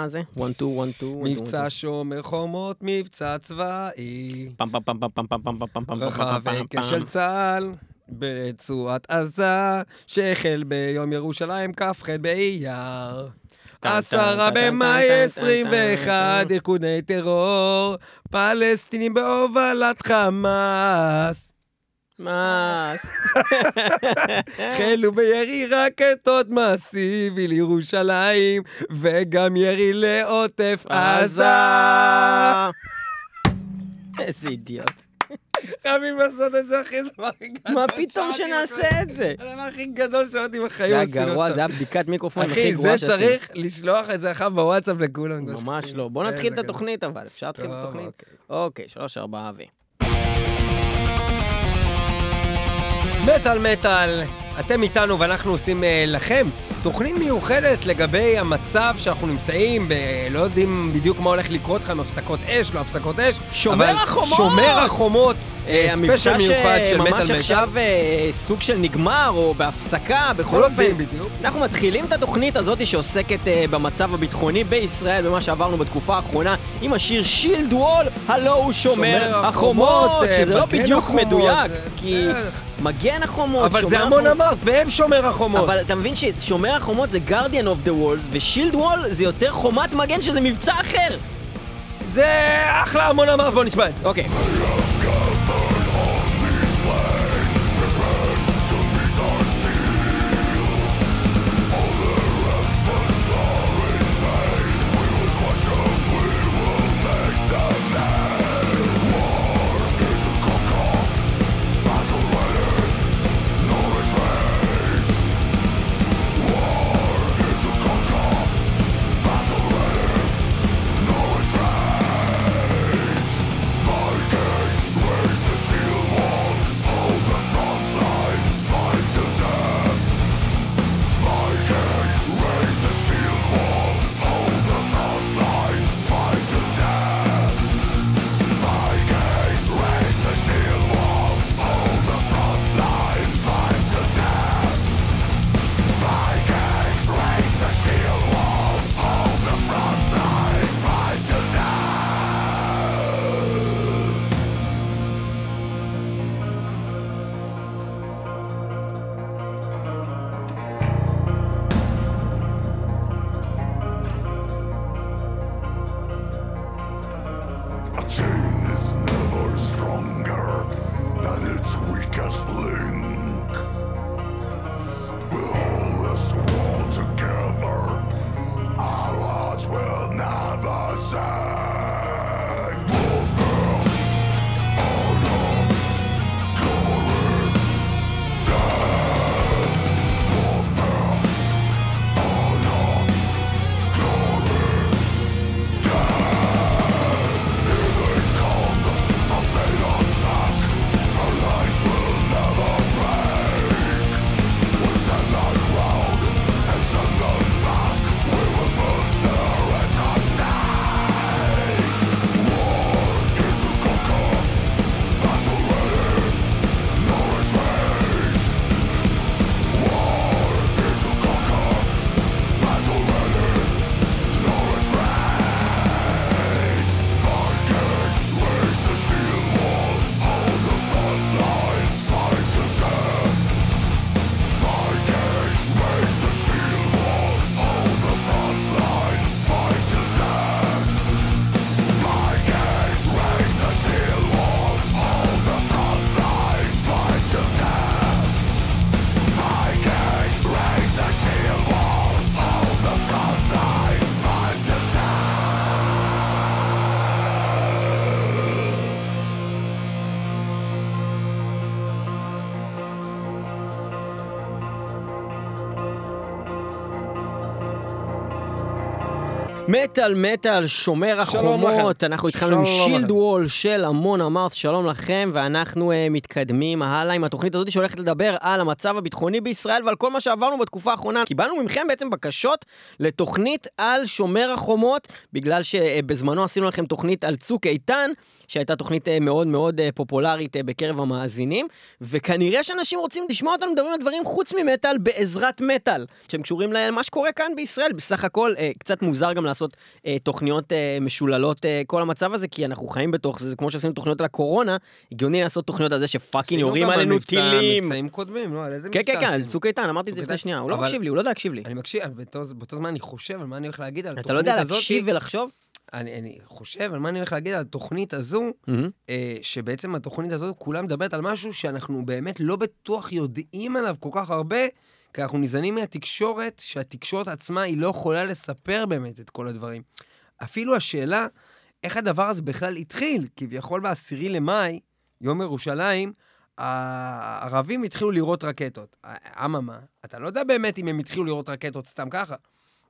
מה זה? 1-2-1-2 מבצע שומר חומות, מבצע צבאי פם פם פם פם פם פם פם פם פם רחב היקף של צה"ל ברצועת עזה שהחל ביום ירושלים כ"ח באייר 10 במאי 21 ארגוני טרור פלסטינים בהובלת חמאס חלו בירי רקטות מסיבי לירושלים וגם ירי לעוטף עזה. איזה אידיוט. חייבים לעשות את זה, אחי, זה מה הכי גדול. מה פתאום שנעשה את זה? זה מה הכי גדול שעוד עם החיים עשינו. זה הגרוע, זה הבדיקת מיקרופון הכי גרוע שעשינו. אחי, זה צריך לשלוח את זה אחר בוואטסאפ לכולם. ממש לא. בוא נתחיל את התוכנית אבל, אפשר להתחיל את התוכנית? אוקיי, 3-4 ו... מטל מטל, אתם איתנו ואנחנו עושים לכם תוכנית מיוחדת לגבי המצב שאנחנו נמצאים, לא יודעים בדיוק מה הולך לקרות כאן, הפסקות אש, לא הפסקות אש, שומר החומות! שומר החומות, ספיישל מיוחד של מטל מטל. ממש עכשיו סוג של נגמר או בהפסקה, בכל אופן. אנחנו מתחילים את התוכנית הזאת שעוסקת במצב הביטחוני בישראל, במה שעברנו בתקופה האחרונה, עם השיר שילד וול, הלא הוא שומר החומות, שזה לא בדיוק מדויק, כי... מגן החומות, אבל זה המון אמרת, והם שומר החומות. אבל אתה מבין ששומר החומות זה Guardian of the Walls, ושילד וול זה יותר חומת מגן שזה מבצע אחר. זה אחלה המון אמרת, בואו נשמע את זה. אוקיי. מטל מטל, שומר החומות, אנחנו התחלנו עם שילד וול של המון אמרת, שלום לכם, ואנחנו מתקדמים הלאה עם התוכנית הזאת שהולכת לדבר על המצב הביטחוני בישראל ועל כל מה שעברנו בתקופה האחרונה. קיבלנו ממכם בעצם בקשות לתוכנית על שומר החומות, בגלל שבזמנו עשינו לכם תוכנית על צוק איתן, שהייתה תוכנית מאוד מאוד פופולרית בקרב המאזינים, וכנראה שאנשים רוצים לשמוע אותנו מדברים על דברים חוץ ממטל בעזרת מטל, שהם קשורים למה שקורה כאן בישראל. בסך הכל, קצת מוזר גם לעשות תוכניות משוללות כל המצב הזה, כי אנחנו חיים בתוך זה, כמו שעשינו תוכניות על הקורונה, הגיוני לעשות תוכניות על זה שפאקינג יורים עלינו טילים. מבצעים קודמים, לא? על איזה מבצע? כן, על צוק איתן, אמרתי את זה לפני שנייה, הוא לא מקשיב לי, הוא לא יודע להקשיב לי. אני מקשיב, באותו זמן אני חושב על מה אני הולך להגיד על התוכנית הזאת. אתה לא יודע להקשיב ולחשוב? אני חושב על מה אני הולך להגיד על התוכנית הזו, שבעצם התוכנית הזו כולם מדברת על משהו שאנחנו באמת לא בטוח יודעים עליו כל כך הרבה, כי אנחנו ניזנים מהתקשורת, שהתקשורת עצמה היא לא יכולה לספר באמת את כל הדברים. אפילו השאלה, איך הדבר הזה בכלל התחיל? כביכול ב10 במאי, יום ירושלים, הערבים התחילו לראות רקטות. אממה, אתה לא יודע באמת אם הם התחילו לראות רקטות סתם ככה.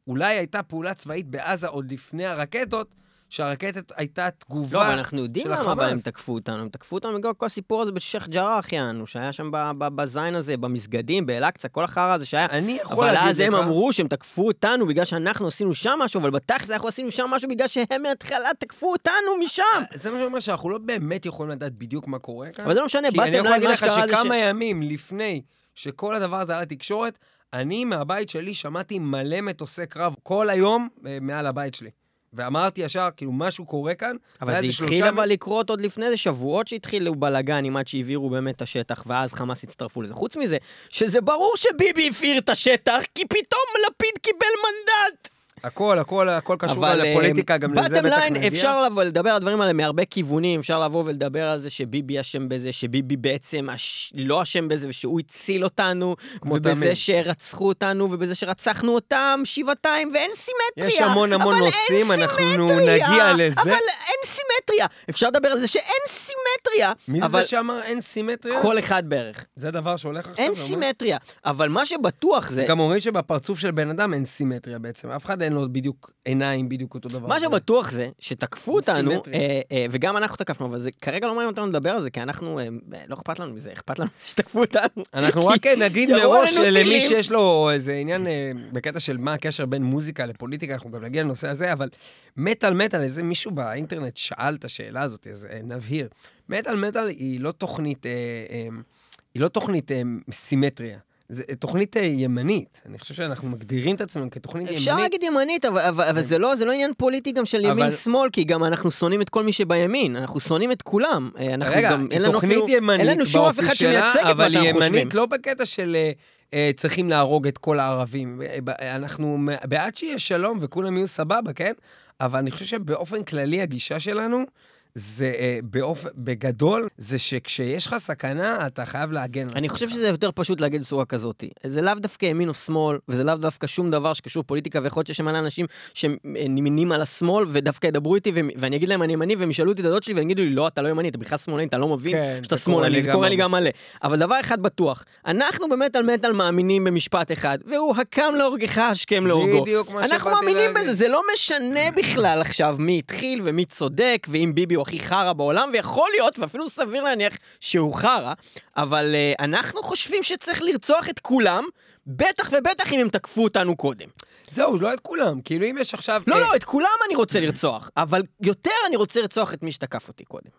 אולי הייתה פעולה צבאית בעזה עוד לפני הרקטות, שהרקטת הייתה תגובה של החמאס. לא, אנחנו יודעים למה, אבל הם תקפו אותנו. הם תקפו אותנו בגלל כל הסיפור הזה בשייח' ג'ראח, יענו, שהיה שם בזין הזה, במסגדים, באל-אקצה, כל אחר הזה שהיה. אני יכול להגיד לך. אבל אז הם אמרו שהם תקפו אותנו בגלל שאנחנו עשינו שם משהו, אבל בתכל'ס אנחנו עשינו שם משהו בגלל שהם מההתחלה תקפו אותנו משם. זה מה שאומר שאנחנו לא באמת יכולים לדעת בדיוק מה קורה כאן. אבל זה לא משנה, באתם להגיד לך שכמה ימים לפני שכל הדבר הזה על התקשורת, אני מהבית שלי שמעתי מלא מטוסי קרב כל היום מעל הבית שלי. ואמרתי ישר, כאילו, משהו קורה כאן. אבל זה התחיל אבל לקרות עוד לפני זה, שבועות שהתחילו בלגן, עם עד שהעבירו באמת את השטח, ואז חמאס הצטרפו לזה. חוץ מזה, שזה ברור שביבי הפעיר את השטח, כי פתאום לפיד קיבל מנדט. הכל קשור לפוליטיקה, גם לזה בטח נגיע. אפשר לבוא לדבר על הדברים האלה מהרבה כיוונים, אפשר לבוא ולדבר על זה שביבי אשם בזה, שביבי בעצם לא אשם בזה, ושהוא הציל אותנו, ובזה שרצחו אותנו, ובזה שרצחנו אותם 7 פעמים, ואין סימטריה. יש המון נושאים, אנחנו נגיע לזה. אבל אין סימטריה. אפשר לדבר על זה שאין סימטריה. מי זה שאמר אין סימטריה? כל אחד בערך. זה הדבר שהולך עכשיו. אין סימטריה. אבל מה שבטוח זה... גם אומרים שבפרצוף של בן אדם אין סימטריה בעצם. אף אחד אין לו בדיוק עיניים, בדיוק אותו דבר. מה שבטוח זה, שתקפו אותנו, וגם אנחנו תקפנו, אבל זה כרגע לא מעניין אותנו לדבר על זה, כי אנחנו, לא אכפת לנו מזה, אכפת לנו שתקפו אותנו. אנחנו רק נגיד מראש למי שיש לו איזה עניין, בקטע של מה הקשר בין מוזיקה לפוליטיקה, אנחנו גם נגיע לנושא הזה, אבל מטל, איזה מישהו באינטרנט שאל את השאלה הזאת, אז נבהיר. מטל היא לא תוכנית, סימטריה. זה תוכנית ימנית, אני חושב שאנחנו מגדירים את עצמנו כתוכנית ימנית. אפשר להגיד ימנית, אבל זה לא עניין פוליטי גם של ימין-שמאל, כי גם אנחנו שונאים את כל מי שבימין, אנחנו שונאים את כולם. רגע, תוכנית ימנית באופי שלה, אבל ימנית לא בקטע של צריכים להרוג את כל הערבים. אנחנו בעד שיהיה שלום וכולם יהיו סבבה, כן? אבל אני חושב שבאופן כללי הגישה שלנו, זה בגדול, זה שכשיש לך סכנה, אתה חייב להגן. אני חושב שזה יותר פשוט להגן בצורה כזאת. זה לאו דווקא ימין או שמאל, וזה לאו דווקא שום דבר שקשור פוליטיקה, ויכול להיות שיש מלא אנשים שנמנים על השמאל, ודווקא ידברו איתי, ואני אגיד להם אני ימני, והם ישאלו אותי את הדוד שלי, והם יגידו לי, לא, אתה לא ימני, אתה בכלל שמאלני, אתה לא מבין שאתה שמאלני, זה קורה לי גם מלא. אבל דבר אחד בטוח, אנחנו במטל מאמינים במשפט אחד, והוא הקם להורגך, השכם להורגו. אנחנו מאמינים בזה, זה לא משנה בכלל עכשיו מי התחיל ומי צודק, ואם ביבי הוא הכי חרה בעולם, ויכול להיות, ואפילו סביר להניח שהוא חרה, אבל אנחנו חושבים שצריך לרצוח את כולם, בטח ובטח אם הם תקפו אותנו קודם. זהו, לא את כולם, כאילו אם יש עכשיו... לא, את כולם אני רוצה לרצוח, אבל יותר אני רוצה לרצוח את מי שתקף אותי קודם.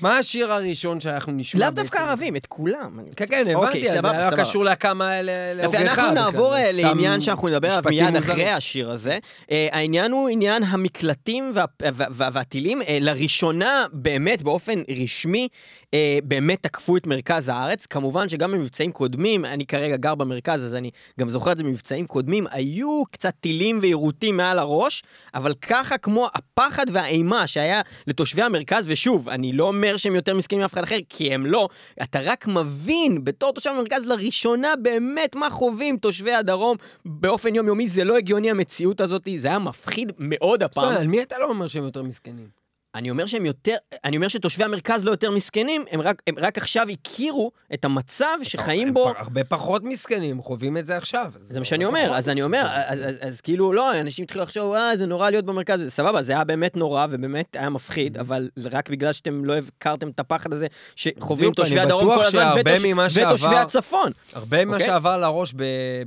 מה השיר הראשון שאנחנו נשמע בעצם? לאו דווקא ערבים, את כולם. כן, הבנתי, זה היה קשור לכמה להוגחה. אנחנו נעבור לעניין שאנחנו נדבר עליו מיד אחרי השיר הזה. העניין הוא עניין המקלטים והטילים. לראשונה, באמת, באופן רשמי, באמת תקפו את מרכז הארץ. כמובן שגם במבצעים קודמים, אני כרגע גר במרכז, אז אני גם זוכר את זה במבצעים קודמים, היו קצת טילים וירוטים מעל הראש, אבל ככה כמו הפחד והאימה שהיה לתושבי המרכז, ושוב, אני לא אומר שהם יותר מסכנים מאף אחד אחר, כי הם לא. אתה רק מבין, בתור תושב המרכז לראשונה, באמת מה חווים תושבי הדרום באופן יומיומי. זה לא הגיוני המציאות הזאת, זה היה מפחיד מאוד הפעם. על מי אתה לא אומר שהם יותר מסכנים? אני אומר שתושבי המרכז לא יותר מסכנים, הם רק עכשיו הכירו את המצב שחיים בו. הרבה פחות מסכנים, חווים את זה עכשיו. זה מה שאני אומר, אז אני אומר, אז כאילו לא, אנשים התחילו לחשוב, זה נורא להיות במרכז, סבבה, זה היה באמת נורא, ובאמת היה מפחיד, אבל רק בגלל שאתם לא הכרתם את הפחד הזה, שחווים תושבי הדרום כל הזמן, ותושבי הצפון. הרבה ממה שעבר לראש,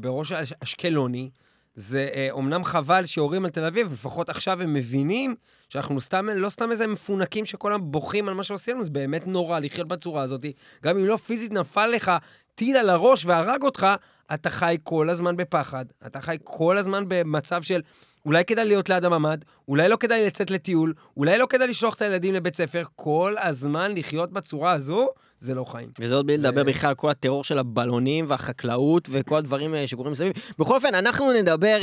בראש אשקלוני, זה אומנם חבל שהורים על תל אביב, לפחות עכשיו הם מבינים שאנחנו סתם, לא סתם איזה מפונקים שכולם בוכים על מה שעושים לנו, זה באמת נורא לחיות בצורה הזאת, גם אם לא פיזית נפל לך טיל על הראש והרג אותך, אתה חי כל הזמן בפחד, אתה חי כל הזמן במצב של אולי כדאי להיות ליד הממד, אולי לא כדאי לצאת לטיול, אולי לא כדאי לשלוח את הילדים לבית ספר, כל הזמן לחיות בצורה הזו, זה לא חיים. וזה עוד בלי לדבר בכלל על כל הטרור של הבלונים והחקלאות וכל הדברים שקורים מסביב. בכל אופן, אנחנו נדבר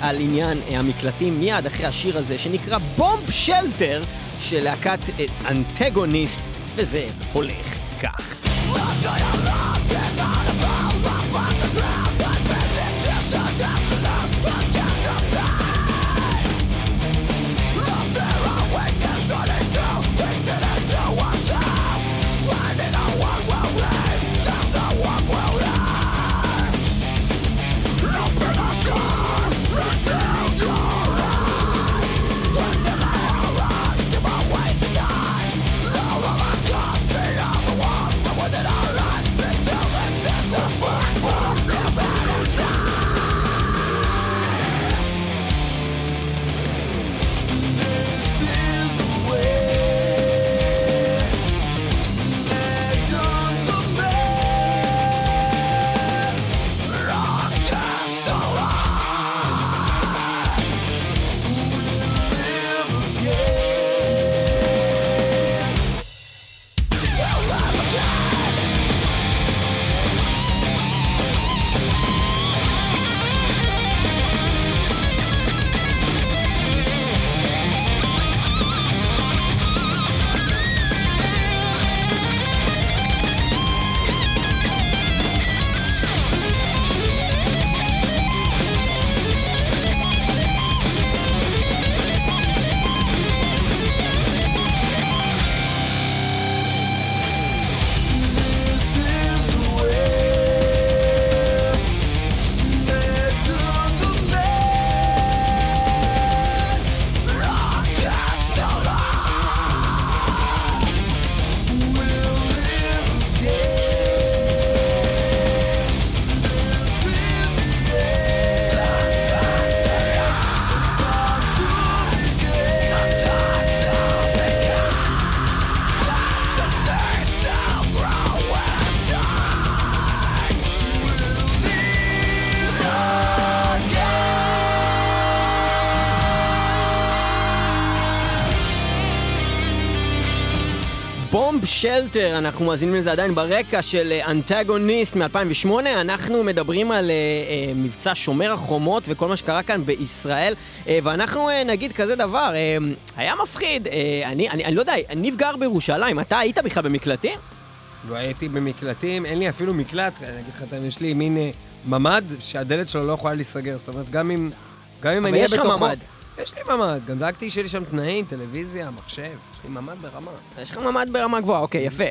על עניין המקלטים מיד אחרי השיר הזה, שנקרא בומב שלטר של להקת אנטגוניסט, וזה הולך כך. שלטר, אנחנו מאזינים לזה עדיין ברקע של אנטגוניסט מ-2008, אנחנו מדברים על מבצע שומר החומות וכל מה שקרה כאן בישראל, ואנחנו נגיד כזה דבר, היה מפחיד, אני לא יודע, אני נפגר בירושלים, אתה היית בכלל במקלטים? לא הייתי במקלטים, אין לי אפילו מקלט, אני אגיד לך, יש לי מין ממד שהדלת שלו לא יכולה להיסגר, זאת אומרת, גם אם אני אהיה בתוכו... יש לי ממד, גם דאגתי שיש לי שם תנאים, טלוויזיה, מחשב, יש לי ממד ברמה. יש לך ממד ברמה גבוהה, אוקיי, יפה.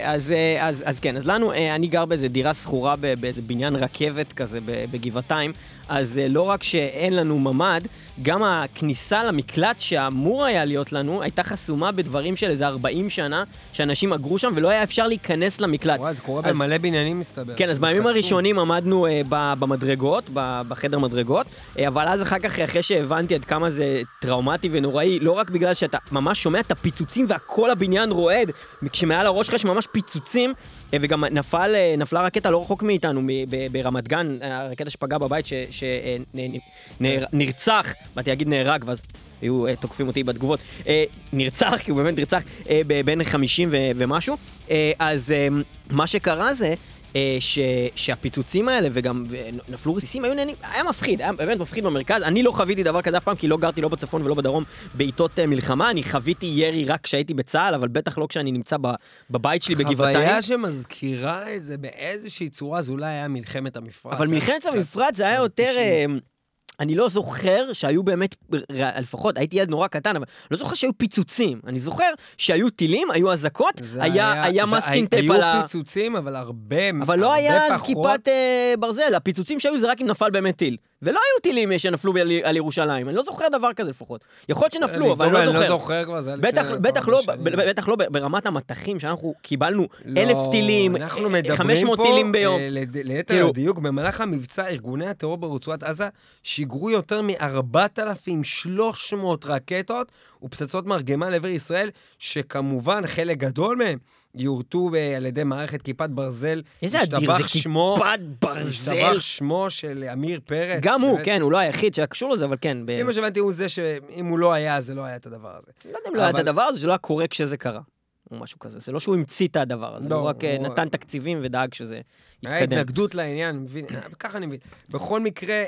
אז כן, אז לנו, אני גר באיזה דירה סחורה באיזה בניין רכבת כזה בגבעתיים, אז לא רק שאין לנו ממד, גם הכניסה למקלט שאמור היה להיות לנו, הייתה חסומה בדברים של איזה 40 שנה, שאנשים אגרו שם ולא היה אפשר להיכנס למקלט. וואי, זה קורה במלא בניינים מסתבר. כן, אז בימים הראשונים עמדנו במדרגות, בחדר מדרגות, אבל אז אחר כך, אחרי שהבנתי עד כמה זה טראומטי ונוראי, לא רק בגלל שאתה ממש שומע את הפיצוצים והכל הבניין רועד, כשמעל הראש שלך שממש פיצוצים, וגם נפלה רקטה לא רחוק מאיתנו, ברמת גן, הרקטה שפגעה בבית שנרצח, באתי אגיד נהרג, ואז היו תוקפים אותי בתגובות, נרצח, כי הוא באמת נרצח בין 50 ומשהו, אז מה שקרה זה, שהפיצוצים האלה וגם נפלו רסיסים היו נהנים, היה מפחיד, היה באמת מפחיד במרכז, אני לא חוויתי דבר כזה אף פעם כי לא גרתי לא בצפון ולא בדרום בעיתות מלחמה, אני חוויתי ירי רק כשהייתי בצהל, אבל בטח לא כשאני נמצא בבית שלי בגבעתיים. חוויה שמזכירה את זה באיזושהי צורה, זה אולי היה מלחמת המפרץ. אבל מלחמת המפרץ זה היה יותר... אני לא זוכר שהיו באמת, לפחות הייתי ילד נורא קטן, אבל לא זוכר שהיו פיצוצים. אני זוכר שהיו טילים, היו אזעקות, היה מסקינג טייפ על ה... היו פיצוצים, אבל הרבה פחות. אבל לא היה אז כיפת ברזל, הפיצוצים שהיו זה רק אם נפל באמת טיל. ולא היו טילים שנפלו על ירושלים, אני לא זוכר דבר כזה לפחות. יכול להיות שנפלו, אבל אני לא זוכר. בטח לא ברמת המתחים שאנחנו קיבלנו 1,000 טילים, 500 טילים ביום. ליתר הדיוק, במהלך המבצע, ארגוני הטרור ברצועת עזה שיגרו יותר מ-4,300 רקטות, ופצצות מרגמה לעבר ישראל, שכמובן חלק גדול מהם יורטו על ידי מערכת כיפת ברזל. איזה אדיר, זה כיפת ברזל. השתבח שמו של אמיר פרץ. גם הוא, כן, הוא לא היחיד שהיה קשור לזה, אבל כן. לפי מה שבנתי הוא זה שאם הוא לא היה, זה לא היה את הדבר הזה. לא יודע אם לא היה את הדבר הזה, זה לא היה קורה כשזה קרה. או משהו כזה. זה לא שהוא המציא את הדבר הזה, הוא רק נתן תקציבים ודאג שזה יתקדם. ההתנגדות לעניין, ככה אני מבין. בכל מקרה,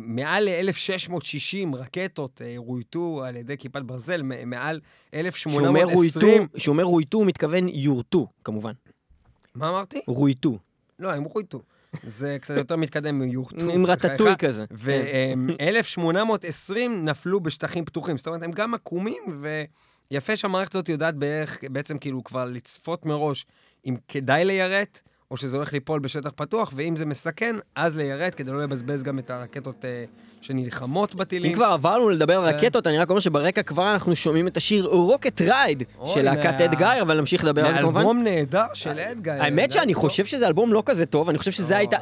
מעל 1,660 רקטות רויתו על ידי כיפת ברזל, מעל 1,820... שאומר רויתו, הוא מתכוון יורתו, כמובן. מה אמרתי? רויתו. לא, הם רויתו. זה קצת יותר מתקדם מיורתו. עם רטטוי כזה. ו-1,820 נפלו בשטחים פתוחים. זאת אומרת, הם גם מקומים ו... יפה שהמערכת הזאת יודעת בעצם כאילו כבר לצפות מראש אם כדאי לירט, או שזה הולך ליפול בשטח פתוח, ואם זה מסכן, אז לירט, כדי לא לבזבז גם את הרקטות שנלחמות בטילים. אם כבר עברנו לדבר על רקטות, אני רק אומר שברקע כבר אנחנו שומעים את השיר Rocket Raid של להקת אדגאייר, אבל נמשיך לדבר על זה כמובן. מאלבום נהדר של אדגאייר. האמת שאני חושב שזה אלבום לא כזה טוב, אני חושב שזה הייתה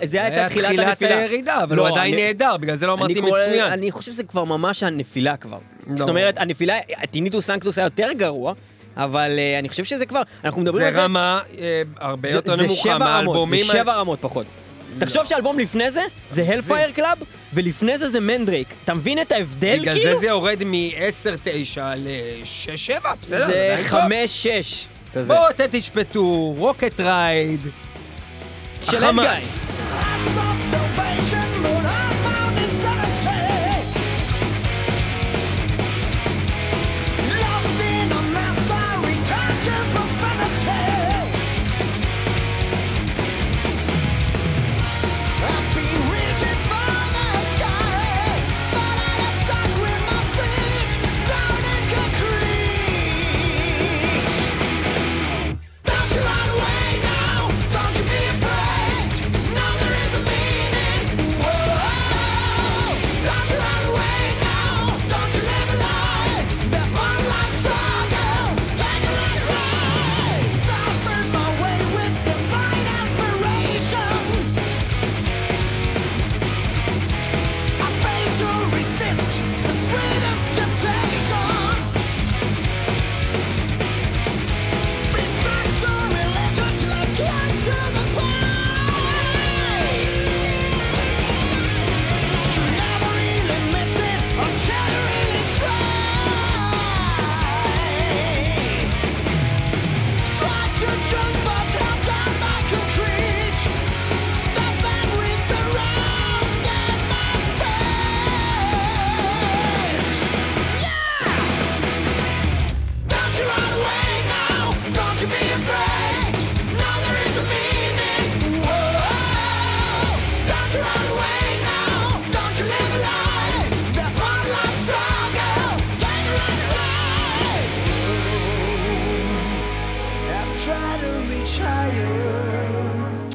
תחילת הירידה, אבל הוא עדיין נהדר, בגלל זה לא אמרתי מצוין. אני חושב שזה כבר ממש הנפילה כבר. זאת אומרת, הנפילה, הטיניטוס סנקטוס היה יותר גרוע, אבל אני חושב שזה כבר, אנחנו מדברים על זה. זה רמה הרבה יותר נמוכה מהאלבומים. זה 7 רמות פחות. תחשוב שהאלבום לפני זה, זה Hellfire Club, ולפני זה זה Mendrake. אתה מבין את ההבדל כאילו? בגלל זה זה יורד מ-10-9 ל-6-7, בסדר? זה 5-6. בואו אתם תשפטו, Rocket Ride, חמאס.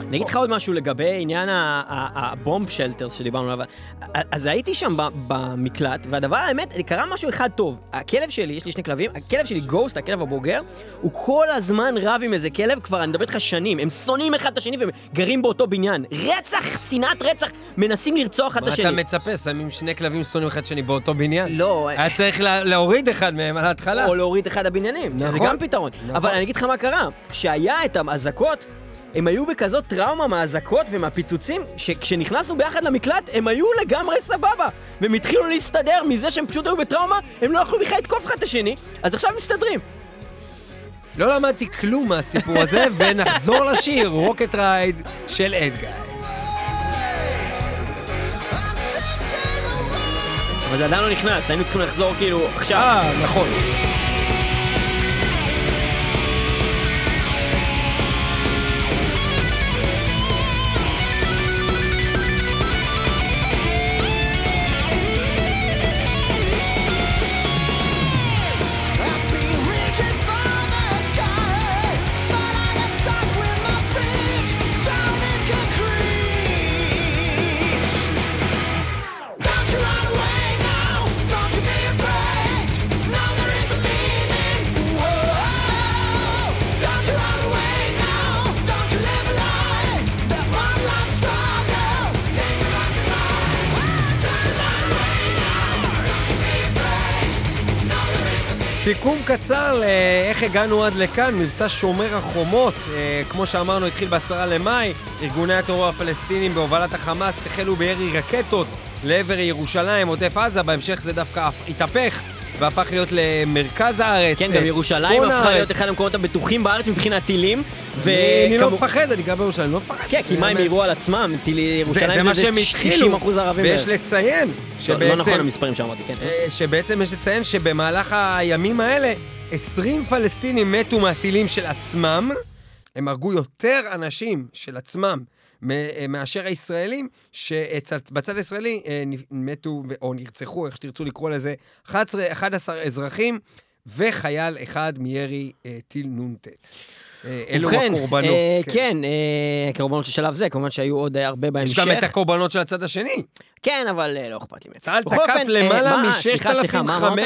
אני אגיד לך עוד משהו לגבי עניין הבומב שלטר שדיברנו עליו. אז הייתי שם במקלט, והדבר האמת, קרה משהו אחד טוב. הכלב שלי, יש לי 2 כלבים, הכלב שלי גוסט, הכלב הבוגר, הוא כל הזמן רב עם איזה כלב, כבר אני מדבר איתך שנים, הם שונאים אחד את השני והם גרים באותו בניין. רצח, שנאת רצח, מנסים לרצוח אחד את השני. מה אתה מצפה? שמים 2 כלבים שונאים אחד שני באותו בניין? לא. היה צריך להוריד אחד מהם על ההתחלה. או להוריד אחד הבניינים, שזה גם פתרון. אבל אני אגיד לך מה קרה, כשהיה את האזעקות הם היו בכזאת טראומה מהזקות ומהפיצוצים, שכשנכנסנו ביחד למקלט, הם היו לגמרי סבבה. והם התחילו להסתדר מזה שהם פשוט היו בטראומה, הם לא יכלו בכלל לתקוף אחד את השני, אז עכשיו הם מסתדרים. לא למדתי כלום מהסיפור הזה, ונחזור לשיר, Rocket Ride של אדגאייר. אבל זה עדיין לא נכנס, היינו צריכים לחזור כאילו עכשיו. נכון. סיכום קצר, איך הגענו עד לכאן, מבצע שומר החומות, כמו שאמרנו התחיל ב10 למאי, ארגוני הטרור הפלסטינים בהובלת החמאס החלו בירי רקטות לעבר ירושלים, עוטף עזה, בהמשך זה דווקא התהפך והפך להיות למרכז הארץ. כן, גם ירושלים הפכה להיות אחד המקומות הבטוחים בארץ מבחינת טילים. אני לא מפחד, אני גם בירושלים לא מפחד. כן, כי מה הם יראו על עצמם? ירושלים זה 90% ערבים. ויש לציין שבעצם... לא נכון המספרים שאמרתי, כן. שבעצם יש לציין שבמהלך הימים האלה 20 פלסטינים מתו מהטילים של עצמם. הם הרגו יותר אנשים של עצמם מאשר הישראלים, שבצד הישראלי מתו או נרצחו, איך שתרצו לקרוא לזה, 11 אזרחים וחייל אחד מירי טיל נ"ט. אלו הקורבנות. כן, הקורבנות של שלב זה, כמובן שהיו עוד הרבה בהמשך. יש גם את הקורבנות של הצד השני. כן, אבל לא אכפת לי. צה"ל תקף למעלה מ-6,500...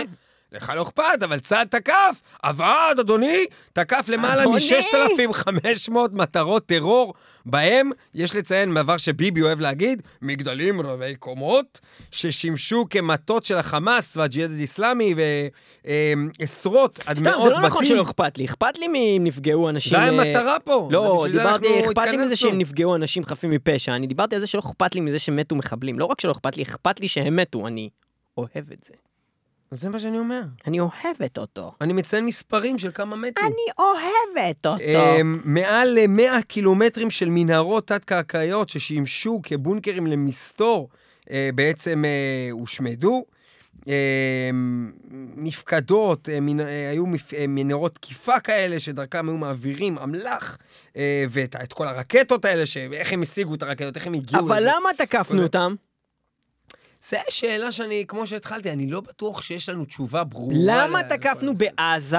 לך לא אכפת, אבל צה"ל תקף, עבד, אדוני, תקף למעלה מ-6,500 מטרות טרור, בהם יש לציין מעבר שביבי אוהב להגיד, מגדלים רבי קומות, ששימשו כמטות של החמאס והג'יהאד האסלאמי, ועשרות עד מאות בתים. סתם, זה לא נכון שלא אכפת לי, אכפת לי אם נפגעו אנשים... די מטרה פה. לא, דיברתי, אכפת לי מזה שהם נפגעו אנשים חפים מפשע, אני דיברתי על זה שלא אכפת לי מזה שמתו מחבלים, לא רק שלא אכפת לי, אכפת לי שהם מתו, אני אוהב את זה. זה מה שאני אומר. אני אוהבת אותו. אני מציין מספרים של כמה מטרים. אני אוהבת אותו. מעל 100 קילומטרים של מנהרות תת-קרקעיות ששימשו כבונקרים למסתור, בעצם הושמדו. מפקדות, היו מנהרות תקיפה כאלה שדרכם היו מעבירים אמל"ח, ואת כל הרקטות האלה, איך הם השיגו את הרקטות, איך הם הגיעו לזה. אבל למה תקפנו אותם? זו שאלה שאני, כמו שהתחלתי, אני לא בטוח שיש לנו תשובה ברורה. למה תקפנו בעזה?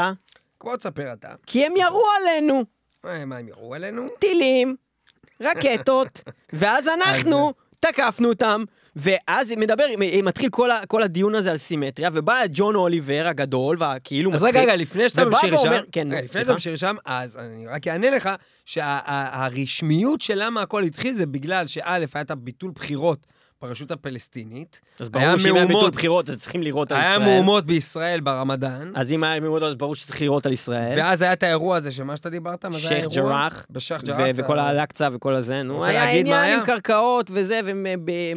כמו תספר אתה. כי הם ירו עלינו. מה הם ירו עלינו? טילים, רקטות, ואז אנחנו תקפנו אותם, ואז מדבר, מתחיל כל הדיון הזה על סימטריה, ובא ג'ון אוליבר הגדול, וכאילו... אז רגע, לפני שאתה משאיר שם, אז אני רק אענה לך, שהרשמיות של למה הכל התחיל, זה בגלל שא' הייתה ביטול בחירות, ברשות הפלסטינית, אז ברור שאם היה ביטול בחירות, אז צריכים לראות על ישראל. היה מהומות בישראל ברמדאן. אז אם היה מהומות, אז ברור שצריך לראות על ישראל. ואז היה את האירוע הזה, שמה שאתה דיברת, מה זה היה אירוע? שייח' ג'ראח. בשייח' ג'ראח. וכל האל-אקצא וכל הזה, נו. היה עניין עם קרקעות וזה,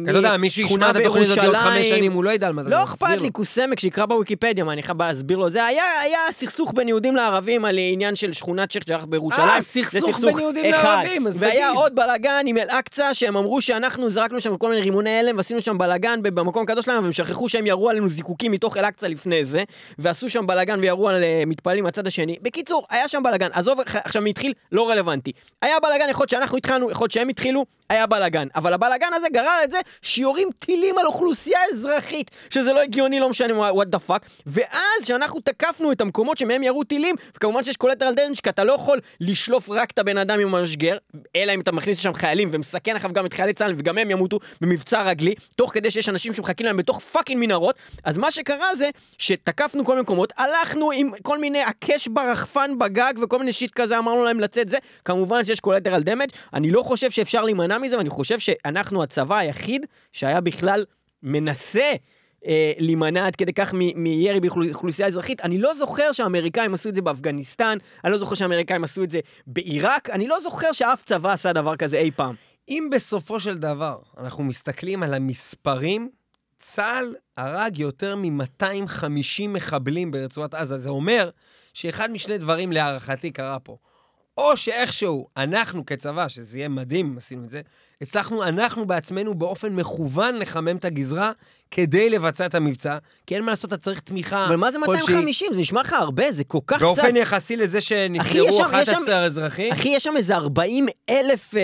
אתה יודע, מי שישמע את התוכנית הזאת עוד 5 שנים, הוא לא ידע על מה זה. לא אכפת לי קוסמק שיקרא בוויקיפדיה, מה אני חייב להסביר לו. זה היה סכסוך בין יהודים לערבים על עניין של שכונת שייח' ג'ראח בירושלים. סכסוך בין יהודים לערבים. והיה עוד בלגן עם אל-אקצא שהם אמרו שאנחנו זרקנו שם כל מיני רימוני הלם, ועשינו שם בלגן במקום הקדוש להם, והם שכחו שהם ירו עלינו זיקוקים מתוך אל-אקצא לפני זה, ועשו שם בלגן וירו על מתפעלים הצד השני. בקיצור, היה שם בלגן. עזוב, עכשיו מתחיל, לא רלוונטי. היה בלגן, אחד שאנחנו התחלנו, אחד שהם התחילו, היה בלגן. אבל הבלגן הזה גרר את זה שיורים טילים על אוכלוסייה אזרחית, שזה לא הגיוני, לא משנה, what the fuck. ואז שאנחנו תקפנו את המקומות שמהם ירו טילים, וכמובן שיש קולטר על דנג' אתה לא יכול לשלוף רק את הבן אדם עם המשגר, אלא אם אתה מכניס שם חיילים, ומסכן אחר גם את חיילי צה"ל, וגם הם ימותו מבצע רגלי, תוך כדי שיש אנשים שמחכים להם בתוך פאקינג מנהרות. אז מה שקרה זה שתקפנו כל מיני מקומות, הלכנו עם כל מיני הקש ברחפן בגג וכל מיני שיט כזה, אמרנו להם לצאת זה, כמובן שיש קולטרל דמג'. אני לא חושב שאפשר להימנע מזה, ואני חושב שאנחנו הצבא היחיד שהיה בכלל מנסה להימנע עד כדי כך מירי באוכלוסייה אזרחית. אני לא זוכר שהאמריקאים עשו את זה באפגניסטן, אני לא זוכר שהאמריקאים עשו את זה בעיראק, אני לא זוכר שאף צבא עשה דבר כזה אי פעם. אם בסופו של דבר אנחנו מסתכלים על המספרים, צה"ל הרג יותר מ-250 מחבלים ברצועת עזה. זה אומר שאחד משני דברים להערכתי קרה פה. או שאיכשהו אנחנו כצבא, שזה יהיה מדהים, עשינו את זה, הצלחנו אנחנו בעצמנו באופן מכוון לחמם את הגזרה כדי לבצע את המבצע, כי אין מה לעשות, אתה צריך תמיכה. אבל מה זה 250? זה נשמע לך הרבה, זה כל כך צד. באופן יחסי לזה שנקראו 11 אזרחים. אחי, יש שם איזה 40,000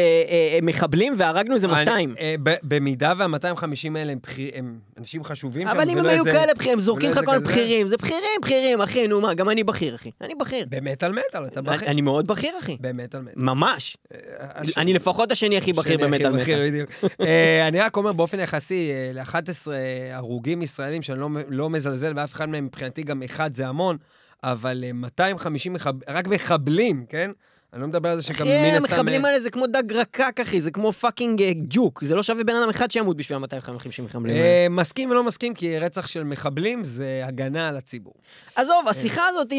מחבלים, והרגנו איזה 200. במידה וה-250 האלה הם אנשים חשובים. אבל אם הם היו כאלה בכירים, הם זורקים לך כל מיני בכירים. זה בכירים, אחי, נו מה, גם אני בכיר, אחי. אני בכיר. באמת על מטל, אתה בכיר. אני מאוד בכיר, אחי. באמת על מטל. ממש. אני לפחות השני הכי בכיר באמת על מטל. אני רק אומר באופן יחסי ל-11 הרוגים ישראלים, שאני לא מזלזל באף אחד מהם, מבחינתי גם אחד זה המון, אבל 250 רק מחבלים, כן? אני לא מדבר על זה שגם מין הסתם... מחבלים האלה זה כמו דג רקק, אחי, זה כמו פאקינג ג'וק, זה לא שווה בן אדם אחד שימות בשביל 250 מחבלים האלה. מסכים ולא מסכים, כי רצח של מחבלים זה הגנה על הציבור. עזוב, השיחה הזאת,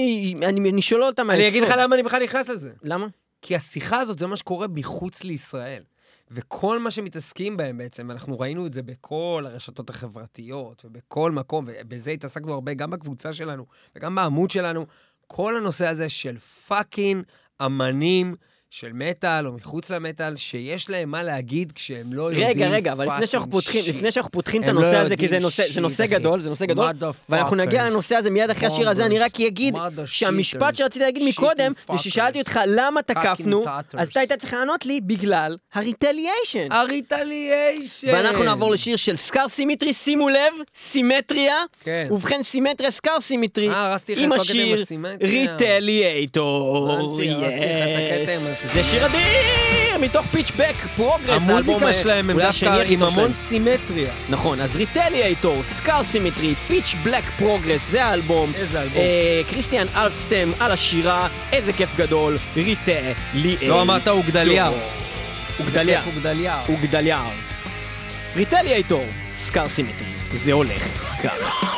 אני שואל אותם... אני אגיד לך למה אני בכלל נכנס לזה. למה? כי השיחה הזאת זה מה שקורה בחוץ לישראל. וכל מה שמתעסקים בהם בעצם, אנחנו ראינו את זה בכל הרשתות החברתיות, ובכל מקום, ובזה התעסקנו הרבה, גם בקבוצה שלנו, וגם בעמוד שלנו, כל הנושא הזה של פאקינג אמנים של מטל, או מחוץ למטל, שיש להם מה להגיד כשהם לא יודעים פאקינג שיט. רגע, אבל לפני שאנחנו פותחים את הנושא הזה, כי זה נושא גדול, ואנחנו נגיע לנושא הזה מיד אחרי השיר הזה, אני רק אגיד שהמשפט שרציתי להגיד מקודם, זה ששאלתי אותך למה תקפנו, אז אתה היית צריך לענות לי בגלל ה-Retaliation. ה-Retaliation. ואנחנו נעבור לשיר של סקאר סימטרי, שימו לב, סימטריה, ובכן סימטריה, סקאר סימטרי, עם השיר Retaliator. זה שיר אדיר, מתוך פיץ' בלק פרוגרס. המוזיקה שלהם הם דווקא עם המון סימטריה. נכון, אז ריטליאטור, סקאר סימטרי, פיץ' בלק פרוגרס, זה האלבום. איזה אלבום? קריסטיאן אלפסטם על השירה, איזה כיף גדול, ריטליאטור. לא אמרת אוגדליאר. אוגדליאר. אוגדליאר. ריטליאטור, סקאר סימטרי, זה הולך ככה.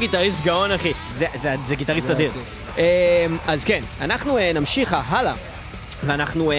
גיטריסט גאון, אחי. זה גיטריסט אדיר. אז כן, אנחנו נמשיך הלאה. ואנחנו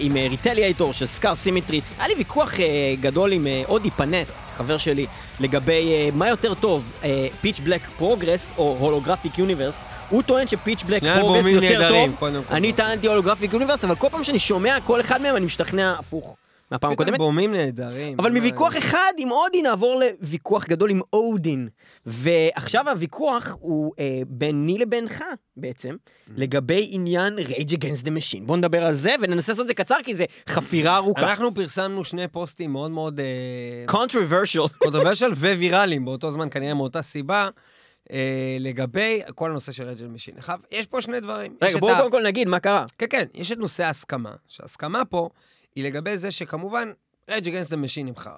עם ריטליאטור של סקאר סימטרי. היה לי ויכוח גדול עם אודי פנט, חבר שלי, לגבי מה יותר טוב, פיץ' בלק פרוגרס או הולוגרפיק יוניברס. הוא טוען שפיץ' בלק פרוגרס יותר טוב. אני טענתי הולוגרפיק יוניברס, אבל כל פעם שאני שומע כל אחד מהם אני משתכנע הפוך. מהפעם הקודמת. בומים נהדרים. אבל מוויכוח אחד עם אודין נעבור לוויכוח גדול עם אודין. ועכשיו הוויכוח הוא ביני לבינך בעצם, לגבי עניין Rage Against the Machine. בואו נדבר על זה וננסה לעשות את זה קצר, כי זה חפירה ארוכה. אנחנו פרסמנו שני פוסטים מאוד מאוד... controversial. controversial וויראליים באותו זמן, כנראה מאותה סיבה, לגבי כל הנושא של רג'ל משין. יש פה שני דברים. רגע, בואו קודם כל נגיד מה קרה. כן, כן, יש את נושא ההסכמה, שההסכמה פה היא לגבי זה שכמובן Rage Against the Machine הם חרא.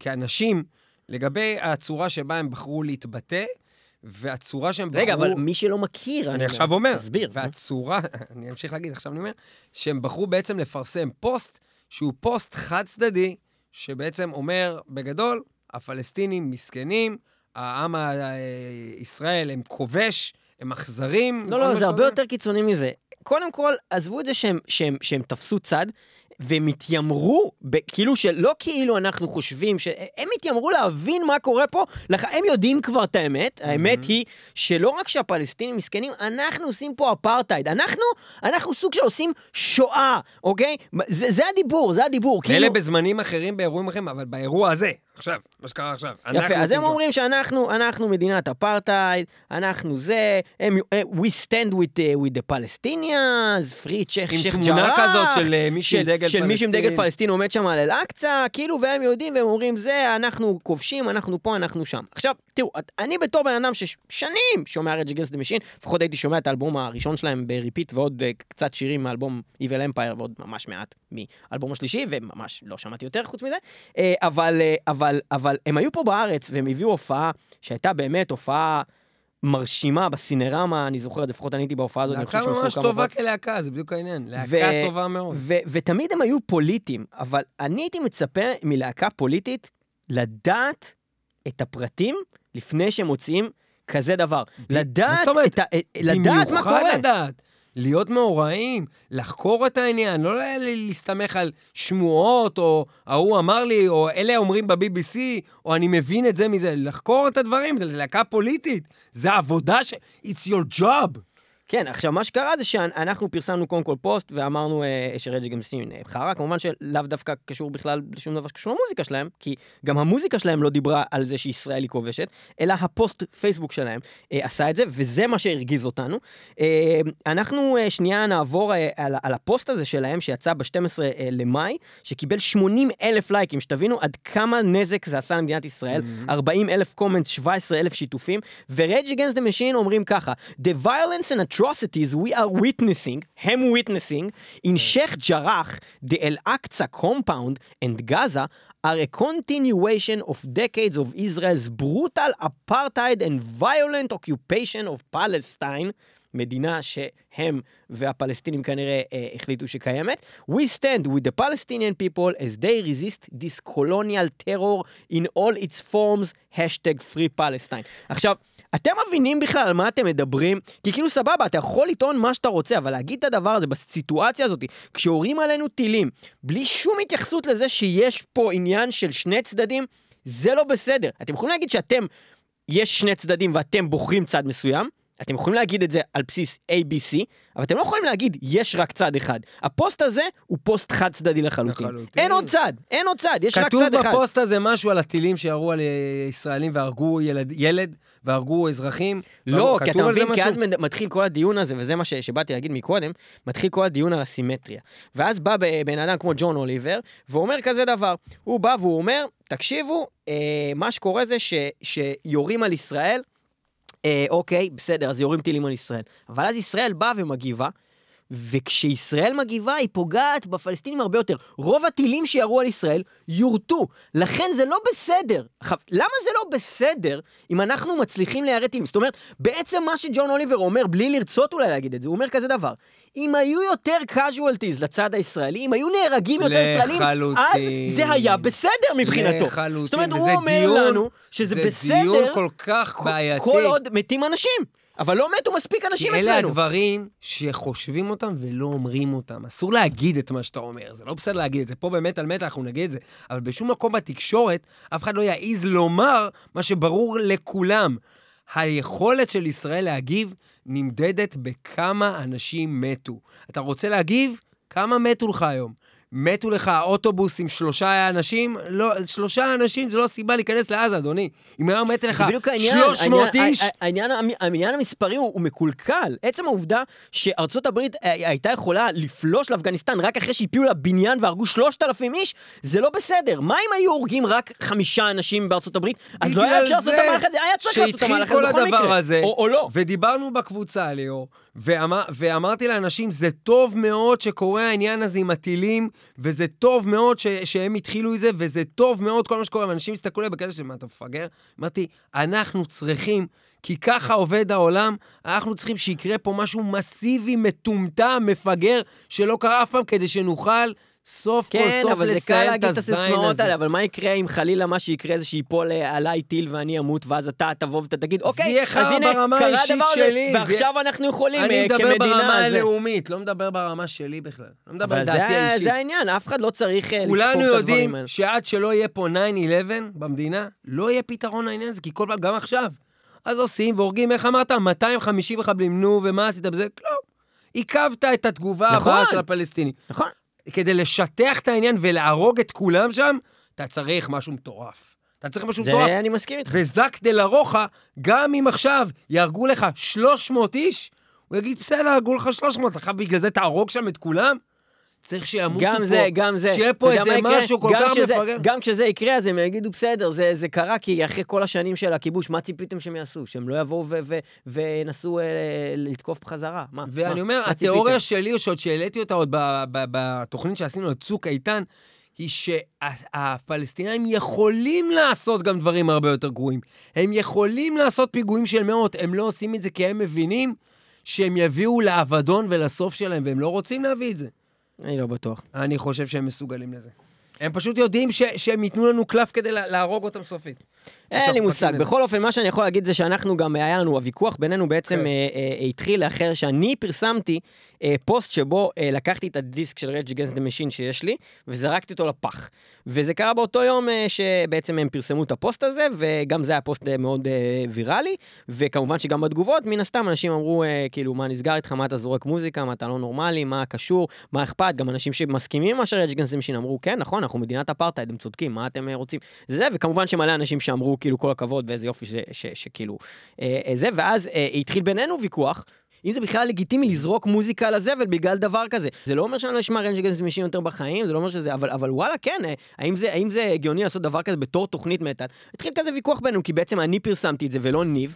כי אנשים, לגבי הצורה שבה הם בחרו להתבטא, והצורה שהם בחרו... רגע, אבל מי שלא מכיר... אני עכשיו אומר, והצורה, אני אמשיך להגיד, עכשיו אני אומר, שהם בחרו בעצם לפרסם פוסט, שהוא פוסט חד צדדי, שבעצם אומר, בגדול, הפלסטינים מסכנים, העם הישראל הם כובש, הם אכזרים. לא, לא, זה הרבה יותר קיצוני מזה. קודם כל, עזבו את זה שהם תפסו צד, והם התיימרו, כאילו שלא כאילו אנחנו חושבים, הם התיימרו להבין מה קורה פה, הם יודעים כבר את האמת, האמת היא שלא רק שהפלסטינים מסכנים, אנחנו עושים פה אפרטייד, אנחנו סוג של עושים שואה, אוקיי? זה הדיבור, זה הדיבור. אלה בזמנים אחרים, באירועים אחרים, אבל באירוע הזה, עכשיו, מה שקרה עכשיו. יפה, אז הם אומרים שאנחנו מדינת אפרטייד, אנחנו זה, we stand with the Palestinians, free Sheikh Jarrah, עם תמונה כזאת של מישהו דגל, של מישהו עם דגל פלסטין עומד שם על אל-אקצה, כאילו, והם יודעים, והם אומרים, זה, אנחנו כובשים, אנחנו פה, אנחנו שם. עכשיו, תראו, אני בתור בן אדם ששנים שומע Rage Against the Machine, לפחות הייתי שומע את האלבום הראשון שלהם בריפיט, ועוד קצת שירים מאלבום Evil Empire, ועוד ממש מעט מאלבום השלישי, וממש לא שמעתי יותר חוץ מזה, אבל הם היו פה בארץ, והם הביאו הופעה שהייתה באמת הופעה מרשימה בסינרמה, אני זוכר, לפחות אני הייתי בהופעה הזאת, להקה ממש טובה כלהקה, זה בדיוק העניין, להקה טובה מאוד. ותמיד הם היו פוליטיים, אבל אני הייתי מצפה מלהקה פוליטית, לדעת את הפרטים, לפני שהם מוציאים כזה דבר. לדעת מה קורה. להיות מעוראים, לחקור את העניין, לא להסתמך על שמועות, או ההוא אמר לי, או אלה אומרים ב-BBC, או אני מבין את זה מזה, לחקור את הדברים, זה להקה פוליטית, זה עבודה ש... It's your job. כן, עכשיו מה שקרה זה שאנחנו פרסמנו קודם כל פוסט, ואמרנו שרג'ה גם עושים חרה, כמובן שלאו דווקא קשור בכלל לשום דבר שקשור למוזיקה שלהם, כי גם המוזיקה שלהם לא דיברה על זה שישראל היא כובשת, אלא הפוסט פייסבוק שלהם עשה את זה, וזה מה שהרגיז אותנו. אנחנו שנייה נעבור על הפוסט הזה שלהם, שיצא ב-12 למאי, שקיבל 80,000 לייקים, שתבינו עד כמה נזק זה עשה למדינת ישראל, 40,000 קומנט, 17,000 שיתופים, ו-Rage Against the Machine אומרים ככה, The violence and atrocities we are witnessing in Sheikh Jarrah, the Al Aqsa compound and Gaza are a continuation of decades of Israel's brutal apartheid and violent occupation of Palestine, מדינה שהם והפלסטינים כנראה החליטו שקיימת. We stand with the Palestinian people as they resist this colonial terror in all its forms, #FreePalestine. עכשיו, אתם מבינים בכלל על מה אתם מדברים? כי כאילו סבבה, אתה יכול לטעון מה שאתה רוצה, אבל להגיד את הדבר הזה בסיטואציה הזאת, כשהורים עלינו טילים, בלי שום התייחסות לזה שיש פה עניין של שני צדדים, זה לא בסדר. אתם יכולים להגיד שאתם, יש שני צדדים ואתם בוחרים צד מסוים, אתם יכולים להגיד את זה על בסיס ABC, אבל אתם לא יכולים להגיד, יש רק צד אחד. הפוסט הזה הוא פוסט חד צדדי לחלוטין. אין עוד צד, אין עוד צד, יש רק צד אחד. כתוב בפוסט הזה משהו על הטילים שירו על ישראלים והרגו ילד, והרגו אזרחים. לא, כי אתה מבין, כי אז מתחיל כל הדיון הזה, וזה מה שבאתי להגיד מקודם, מתחיל כל הדיון על הסימטריה. ואז בא בן אדם כמו ג'ון אוליבר, ואומר כזה דבר, הוא בא והוא אומר, תקשיבו, מה שקורה זה שיורים על ישראל, אוקיי, בסדר, אז יורים טילים על ישראל. אבל אז ישראל באה ומגיבה, וכשישראל מגיבה היא פוגעת בפלסטינים הרבה יותר. רוב הטילים שירו על ישראל יורטו. לכן זה לא בסדר. למה זה לא בסדר אם אנחנו מצליחים לירי טילים? זאת אומרת, בעצם מה שג'ון אוליבר אומר, בלי לרצות אולי להגיד את זה, הוא אומר כזה דבר. אם היו יותר casualties לצד הישראלי, אם היו נהרגים יותר ישראלים, אז זה היה בסדר מבחינתו. זאת אומרת, הוא אומר לנו שזה בסדר, זה דיון כל כך בעייתי. כל עוד מתים אנשים. אבל לא מתו מספיק אנשים אצלנו. אלה הדברים שחושבים אותם ולא אומרים אותם. אסור להגיד את מה שאתה אומר, זה לא בסדר להגיד את זה. פה באמת על מת אנחנו נגיד את זה. אבל בשום מקום בתקשורת, אף אחד לא יעיז לומר מה שברור לכולם. היכולת של ישראל להגיב נמדדת בכמה אנשים מתו. אתה רוצה להגיב? כמה מתו לך היום? מתו לך אוטובוס עם 3 אנשים, לא, 3 אנשים זה לא סיבה להיכנס לעזה, אדוני. אם היה מת לך 300 איש... העניין המספרי הוא מקולקל. עצם העובדה שארצות הברית הייתה יכולה לפלוש לאפגניסטן רק אחרי שהפיעו לה בניין והרגו 3,000 איש, זה לא בסדר. מה אם היו הורגים רק 5 אנשים בארצות הברית? אז לא היה אפשר לעשות את המהלך הזה, היה צריך לעשות את המהלך הזה בכל מקרה. או לא. ודיברנו בקבוצה, ליאור, ואמרתי לאנשים, זה טוב מאוד שקורה העניין הזה עם הטילים, וזה טוב מאוד שהם התחילו את זה, וזה טוב מאוד כל מה שקורה, ואנשים הסתכלו לי בקטע של מה אתה מפגר? אמרתי, אנחנו צריכים, כי ככה עובד העולם, אנחנו צריכים שיקרה פה משהו מסיבי, מטומטם, מפגר, שלא קרה אף פעם, כדי שנוכל סוף כל סוף לסיים את הזין הזה. אבל מה יקרה אם חלילה מה שיקרה זה שיפול עליי טיל ואני אמות, ואז אתה תבוא ואתה תגיד, אוקיי, אז הנה, קרה דבר הזה, ועכשיו אנחנו יכולים כמדינה. אני מדבר ברמה הלאומית, לא מדבר ברמה שלי בכלל. לא מדבר על דעתי האישית. זה העניין, אף אחד לא צריך לספור את הדברים האלה. כולנו יודעים שעד שלא יהיה פה 9-11 במדינה, לא יהיה פתרון העניין הזה, כי כל פעם, גם עכשיו, אז עושים והורגים, איך אמרת, 250 מחבלים, נו, ומה עשית בזה? כלום. עיכבת את התגובה הבאה של הפלסטינים. נכון. כדי לשטח את העניין ולהרוג את כולם שם, אתה צריך משהו מטורף. אתה צריך משהו מטורף. זה אני מסכים איתך. וזק דלרוחה, גם אם עכשיו יארגו לך 300 איש, הוא יגיד, בסדר, יארגו לך 300, אחר בגלל זה תהרוג שם את כולם? צריך שימותו פה. גם זה. שיהיה פה איזה משהו כל כך מפגר. גם כשזה יקרה, אז הם יגידו, בסדר, זה קרה, כי אחרי כל השנים של הכיבוש, מה ציפיתם שהם יעשו? שהם לא יבואו ונסו לתקוף בחזרה. ואני אומר, התיאוריה שלי, שעוד שהעליתי אותה עוד בתוכנית שעשינו את צוק איתן, היא שהפלסטינאים יכולים לעשות גם דברים הרבה יותר גרועים. הם יכולים לעשות פיגועים של מאות, הם לא עושים את זה כי הם מבינים שהם יביאו לעבדון ולסוף שלהם, והם לא רוצים להביא את זה. אני לא בטוח. אני חושב שהם מסוגלים לזה. הם פשוט יודעים שהם ייתנו לנו קלף כדי להרוג אותם סופית. אין לי מושג. בכל אופן, מה שאני יכול להגיד זה שאנחנו גם, היה לנו, הוויכוח בינינו בעצם התחיל לאחר שאני פרסמתי פוסט שבו לקחתי את הדיסק של Rage Against the Machine שיש לי, וזרקתי אותו לפח. וזה קרה באותו יום שבעצם הם פרסמו את הפוסט הזה, וגם זה היה פוסט מאוד ויראלי, וכמובן שגם בתגובות, מן הסתם אנשים אמרו, כאילו, מה נסגר איתך, מה אתה זורק מוזיקה, מה אתה לא נורמלי, מה קשור, מה אכפת, גם אנשים שמסכימים מה ש-Rage Against the Machine אמרו, כן, נכון, אנחנו מדינת אפרטהייד, הם צודקים, מה אתם רוצים? זה, וכמובן שמלא אנשים שאמרו, כאילו, כל הכבוד, ואיזה יופי שכאילו, זה, ואז התחיל בינינו ויכוח, אם זה בכלל לגיטימי לזרוק מוזיקה על הזבל בגלל דבר כזה. זה לא אומר שאני לא אשמע Rage Against the Machine יותר בחיים, זה לא אומר שזה, אבל וואלה, כן, האם זה הגיוני לעשות דבר כזה בתור תוכנית מטה? התחיל כזה ויכוח בינינו, כי בעצם אני פרסמתי את זה ולא ניב,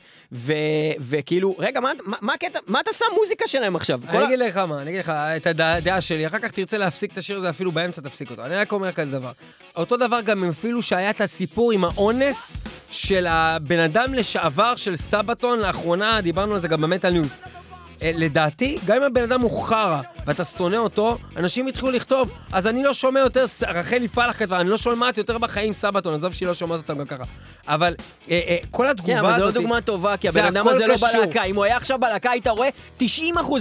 וכאילו, רגע, מה הקטע? מה אתה שם מוזיקה שלהם עכשיו? אני אגיד לך מה, אני אגיד לך את הדעה שלי, אחר כך תרצה להפסיק את השיר הזה, אפילו באמצע תפסיק אותו. אני רק אומר כזה דבר. אותו דבר גם אפילו שהיה את הסיפור עם האונס של הבן אדם לשעבר של סבתון, לאחרונה, דיברנו על זה גם במטל ניוז. לדעתי, גם אם הבן אדם הוא חרה ואתה שונא אותו, אנשים יתחילו לכתוב, אז אני לא שומע יותר, רחלי פלח כתבה, אני לא שומעת יותר בחיים סבתון, עזוב שהיא לא שומעת אותם גם ככה. אבל כל התגובה הזאת... כן, אבל זו לא דוגמה טובה, כי הבן אדם הזה לא בלהקה. אם הוא היה עכשיו בלהקה, היית רואה 90%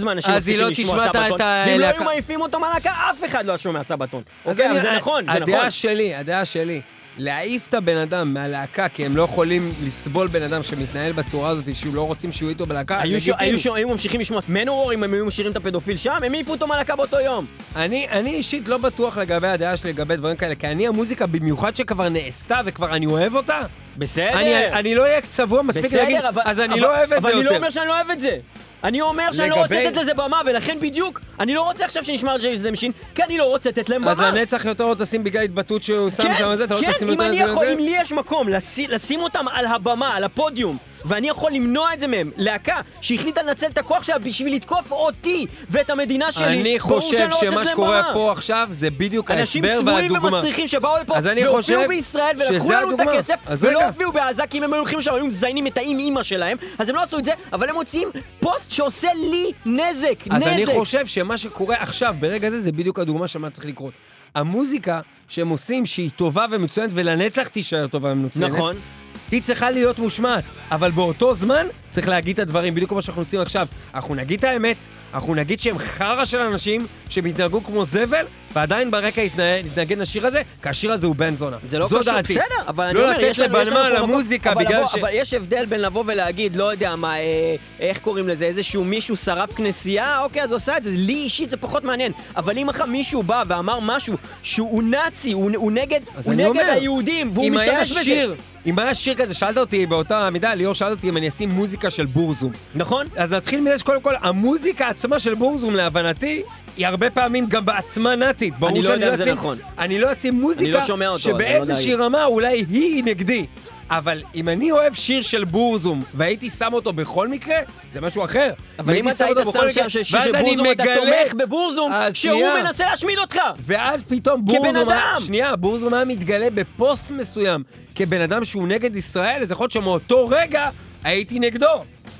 מהאנשים מפסיקים לשמוע סבתון. ואם לא היו מעיפים אותו מהלהקה, אף אחד לא שומע סבתון. אוקיי, זה נכון, זה נכון. הדעה שלי, להעיף את הבן אדם מהלהקה, כי הם לא יכולים לסבול בן אדם שמתנהל בצורה הזאת, שהם לא רוצים שהוא איתו בלהקה. היו ממשיכים לשמוע את מנוור, אם הם היו משאירים את הפדופיל שם, הם העיפו אותו מהלהקה באותו יום. אני אישית לא בטוח לגבי הדעה שלי, לגבי דברים כאלה, כי אני המוזיקה, במיוחד שכבר נעשתה וכבר אני אוהב אותה, בסדר. אני לא אהיה צבוע מספיק להגיד, אז אני לא אוהב את זה יותר. אבל אני לא אומר שאני לא אוהב את זה. אני אומר שאני לא רוצה לתת לזה במה, ולכן בדיוק אני לא רוצה עכשיו שנשמע על ג'ייז דמשין, כי אני לא רוצה לתת להם במה. אז הנצח יותר עוד תשים בגלל התבטאות שהוא שם שם על זה, אתה עוד תשים יותר על זה? כן, אם לי יש מקום לשים אותם על הבמה, על הפודיום, ואני יכול למנוע את זה מהם, להקה שהחליטה לנצל את הכוח שלה בשביל לתקוף אותי ואת המדינה שלי, אני חושב שמה שקורה פה עכשיו זה בדיוק ההסבר והדוגמה. אנשים צבועים ומצריכים שבאו לפה והופיעו בישראל ולקחו לנו את הכסף ולא הופיעו בעזה, כי אם הם היו הולכים שם, היו מזיינים את האימא שלהם, אז הם לא עשו את זה, אבל הם מוציאים פוסט שעושה לי נזק. אז אני חושב שמה שקורה עכשיו ברגע זה בדיוק הדוגמה של מה צריך לקרות. המוזיקה שהם עושים שהיא טובה ומצוינת ולנצח תישאר טובה ומצוינת, נכון, היא צריכה להיות מושמעת, אבל באותו זמן צריך להגיד את הדברים, בדיוק כמו שאנחנו עושים עכשיו. אנחנו נגיד את האמת, אנחנו נגיד שהם חרה של אנשים שמתנהגו כמו זבל, ועדיין ברקע התנגן השיר הזה, כי השיר הזה הוא בן זונה. זה לא קשור, בסדר, אבל אני אומר, יש לנו פה מקום, אבל יש הבדל בין לבוא ולהגיד, לא יודע מה, איך קוראים לזה, איזשהו מישהו שרף כנסייה, אוקיי, אז עושה את זה, לי אישית זה פחות מעניין, אבל אם מישהו בא ואמר משהו שהוא נאצי, הוא נגד היהודים, והוא משתמש בזה. אם היה שיר כזה, שאלת אותי באותה מידה, ליאור שאלת אותי אם אני אשים מוזיקה של בורזום. נכון. אז נתחיל מזה שקודם כל, המוזיקה עצמה של בורזום, להבנתי, היא הרבה פעמים גם בעצמה נאצית. אני לא יודע אם זה נכון. אני לא אשים מוזיקה שבאיזושהי רמה אולי היא נגדי. אבל אם אני אוהב שיר של בורזום, והייתי שם אותו בכל מקרה, זה משהו אחר. אבל אם אתה היית שם שיר של בורזום, אתה תומך בבורזום, שהוא מנסה להשמיד אותך. ואז פתאום בורזום היה מתגלה בפוסט מסוים, כבן אדם שהוא נגד ישראל, אז יכול להיות שמאותו רגע הייתי נגדו.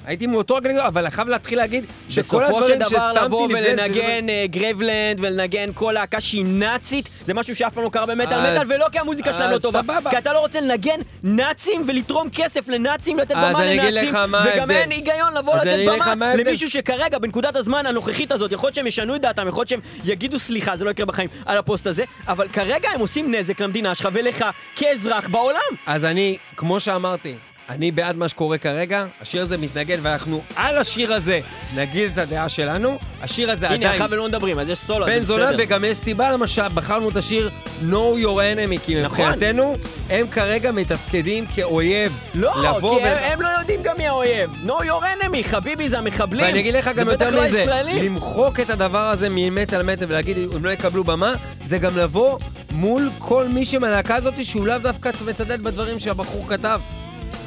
הייתי מאותו רגע נגדו, אבל חייב להתחיל להגיד שכל הדברים ששמתי לבוא ולנגן גרייבלנד ולנגן כל להקה שהיא נאצית, זה משהו שאף פעם לא קרה במטל-מטל, ולא כי המוזיקה שלהם לא טובה, כי אתה לא רוצה לנגן נאצים ולתרום כסף לנאצים, לתת במה לנאצים, וגם אין היגיון לבוא לתת במה למישהו שכרגע, בנקודת הזמן הנוכחית הזאת, יכול להיות שהם ישנו את דעתם, יכול להיות שהם יגידו סליחה, זה לא יקרה בחיים על הפוסט הזה, אבל כרגע הם עושים נזק למדינה שלך ולך כאזרח בעולם. אז אני, כמו שאמרתי, אני בעד מה שקורה כרגע, השיר הזה מתנגן, ואנחנו על השיר הזה נגיד את הדעה שלנו, השיר הזה עדיין... הנה, אחר ולא מדברים, אז יש סולו, זה בסדר. בן זונה, וגם יש סיבה למשל, בחרנו את השיר No Your Enemy, כי מבחינתנו, הם כרגע מתפקדים כאויב. לא, כי הם לא יודעים גם מי האויב. No Your Enemy, חביבי, זה המחבלים. ואני אגיד לך גם יותר מזה, למחוק את הדבר הזה מימט על מטה, ולהגיד, אם לא יקבלו במה, זה גם לבוא מול כל מי שמלהקה הזאת, שהוא לאו דווקא מצדד בדברים שהבחור כתב.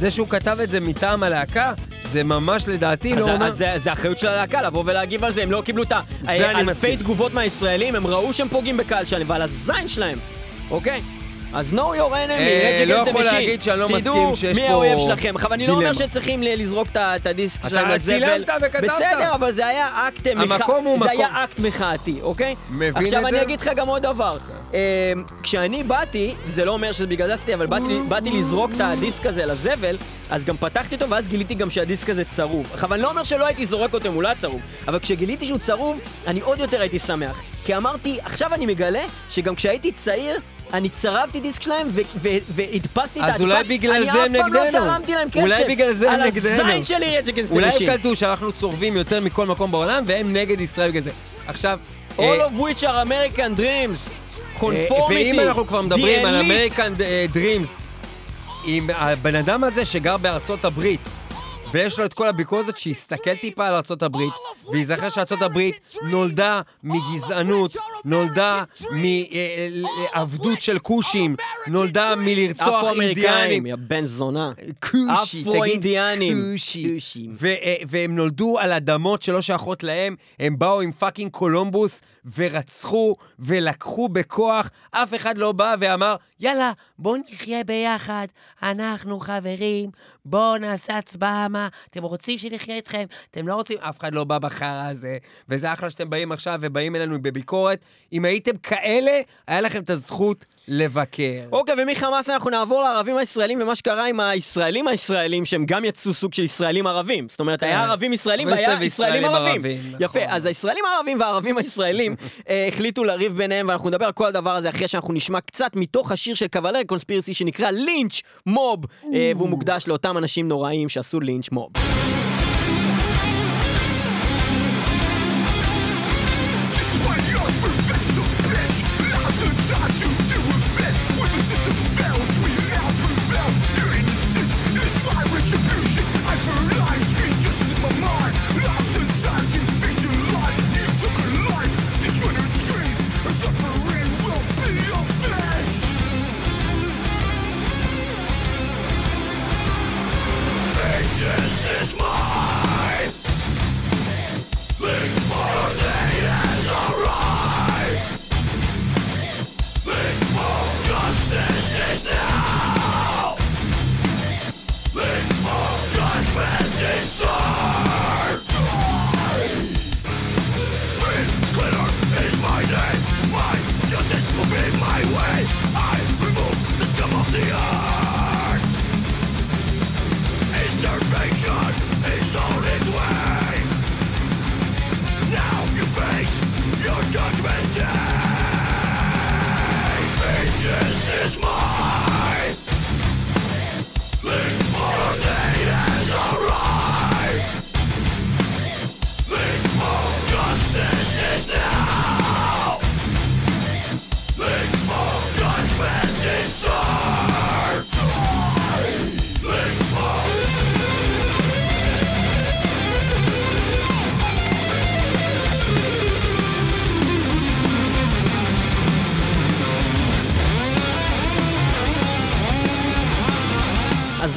זה שהוא כתב את זה מטעם הלהקה, זה ממש לדעתי לא אומר... אז זה אחריות של הלהקה, לבוא ולהגיב על זה, הם לא קיבלו את אלפי תגובות מהישראלים, הם ראו שהם פוגעים בקהל שלהם, ועל הזין שלהם, אוקיי? אז no your enemy, לא יכול להגיד שאני לא מסכים שיש פה... תדעו מי האויב שלכם, אבל אני לא אומר שצריכים לזרוק את הדיסק שלהם לזבל. אתה צילמת וכתבת. בסדר, אבל זה היה אקט מחאתי, אוקיי? מבין את זה? עכשיו אני אגיד לך גם עוד דבר. כשאני באתי, זה לא אומר שזה בגלל זה עשיתי, אבל באתי לזרוק את הדיסק הזה לזבל, אז גם פתחתי אותו ואז גיליתי גם שהדיסק הזה צרוב. עכשיו אני לא אומר שלא הייתי זורק אותו מולה צרוב, אבל כשגיליתי שהוא צרוב, אני עוד יותר הייתי שמח. כי אמרתי, עכשיו אני מגלה שגם כשהייתי צעיר, אני צרבתי דיסק שלהם והדפסתי את הדפק. אז אולי בגלל זה הם נגדנו. אני אף פעם לא תרמתי להם כסף. אולי בגלל זה הם נגדנו. על הזין שלי Rage Against the Machine. אולי הם קלטו שאנחנו צורבים יותר מכל מקום בעולם, והם נגד ישראל בגלל זה. עכשיו... All of which are American dreams. Conformity. ואם אנחנו כבר מדברים על American dreams, עם הבן אדם הזה שגר בארצות הברית, ויש לו את כל הביקורת שהסתכל טיפה על ארצות הברית, ויזכר שארצות הברית נולדה מגזענות, נולדה מעבדות של קושים, נולדה מלרצוח אינדיאנים. בן זונה. קושי, תגיד קושים. והם נולדו על אדמות שלא שייכות להם, הם באו עם פאקינג קולומבוס, ורצחו ולקחו בכוח, אף אחד לא בא ואמר, יאללה, בוא נחיה ביחד, אנחנו חברים, בוא נעשה צבא, מה, אתם רוצים שנחיה איתכם, אתם לא רוצים, אף אחד לא בא בחרה הזה, וזה אחלה שאתם באים עכשיו ובאים אלינו בביקורת, אם הייתם כאלה, היה לכם את הזכות לבקר. אוקיי, ומחמאס אנחנו נעבור לערבים הישראלים, ומה שקרה עם הישראלים הישראלים, שהם גם יצאו סוג של ישראלים ערבים. זאת אומרת, היה ערבים ישראלים והיה ישראלים ערבים. יפה, אז הישראלים הערבים והערבים הישראלים החליטו לריב ביניהם, ואנחנו נדבר על כל הדבר הזה אחרי שאנחנו נשמע קצת מתוך השיר של קוולרי קונספירסי שנקרא לינץ' מוב, והוא מוקדש לאותם אנשים נוראים שעשו לינץ' מוב. This is my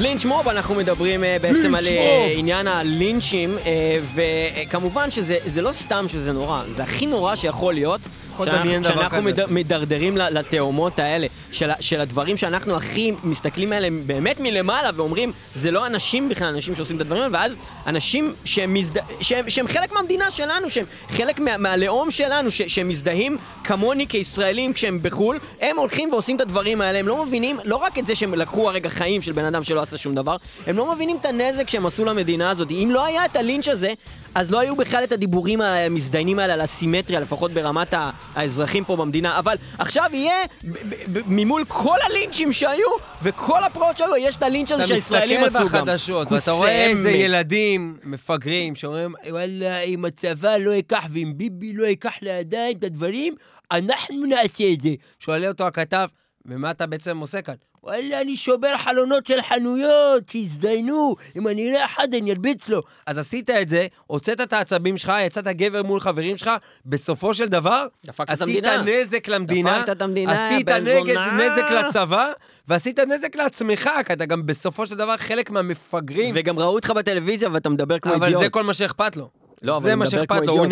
לינץ' מוב, אנחנו מדברים בעצם על עניין הלינצ'ים, וכמובן שזה לא סתם שזה נורא, זה הכי נורא שיכול להיות, שאנחנו מדרדרים לתאומות האלה, של הדברים שאנחנו הכי מסתכלים עליהם באמת מלמעלה, ואומרים, זה לא אנשים בכלל, אנשים שעושים את הדברים האלה, ואז אנשים שהם חלק מהמדינה שלנו, שהם חלק מהלאום שלנו, שהם מזדהים כמוני כישראלים כשהם בחול, הם הולכים ועושים את הדברים האלה, הם לא מבינים, לא רק את זה שהם לקחו הרגע חיים של בן אדם שלא עשה שום דבר, הם לא מבינים את הנזק שהם עשו למדינה הזאת. אם לא היה את הלינץ' הזה, אז לא היו בכלל את הדיבורים המזדיינים האלה על הסימטריה, לפחות ברמת האזרחים פה במדינה, אבל עכשיו יהיה ממול כל הלינצ'ים שהיו, וכל הפרעות שהיו, יש את הלינצ' הזה שהישראלים עשו גם. אתה מסתכל בחדשות, ואתה רואה איזה ילדים מפגרים, שאומרים, וואלה, אם הצבא לא ייקח, ואם ביבי לא ייקח לידיים את הדברים, אנחנו נעשה את זה. שואלה אותו הכתב, ומה אתה בעצם עושה כאן? וואלה, אני שובר חלונות של חנויות, שהזדיינו, אם אני אראה אחד, אני ארביץ לו. אז עשית את זה, הוצאת את העצבים שלך, יצאת גבר מול חברים שלך, בסופו של דבר, עשית נזק למדינה, עשית נזק לצבא, ועשית נזק לעצמך, כי אתה גם בסופו של דבר חלק מהמפגרים. וגם ראו אותך בטלוויזיה, ואתה מדבר כמו אידיוט. אבל זה כל מה שאכפת לו. לא, זה מה שאכפת לו,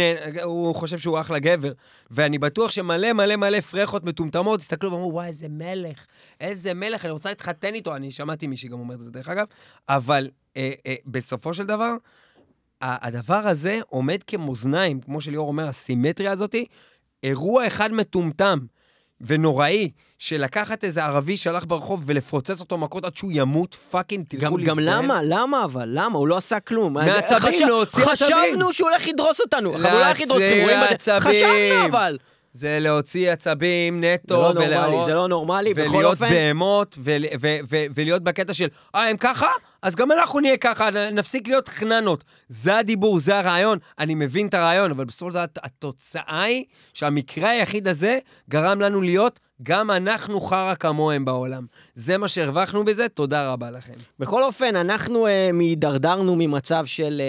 הוא חושב שהוא אחלה גבר, ואני בטוח שמלא מלא מלא פרחות מטומטמות, הסתכלו ואמרו, וואי, איזה מלך, איזה מלך, אני רוצה להתחתן איתו, אני שמעתי מישהי גם אומרת את זה דרך אגב, אבל בסופו של דבר, הדבר הזה עומד כמוזניים, כמו שליאור אומר, הסימטריה הזאת, אירוע אחד מטומטם ונוראי, שלקחת איזה ערבי שהלך ברחוב ולפוצץ אותו מכות עד שהוא ימות, פאקינג, תלכו להסתכל. גם למה? למה אבל? למה? הוא לא עשה כלום. מהעצבים, להוציא עצבים. חשבנו שהוא הולך לדרוס אותנו. להוציא עצבים. חשבנו אבל. זה להוציא עצבים נטו. זה לא נורמלי, בכל אופן. ולהיות בהמות, ולהיות בקטע של, הם ככה? אז גם אנחנו נהיה ככה, נפסיק להיות חננות. זה הדיבור, זה הרעיון. אני מבין את הרעיון, אבל בסופו של דבר התוצאה היא שהמקרה היחיד הזה גרם לנו להיות גם אנחנו חרה כמוהם בעולם. זה מה שהרווחנו בזה, תודה רבה לכם. בכל אופן, אנחנו מדרדרנו ממצב של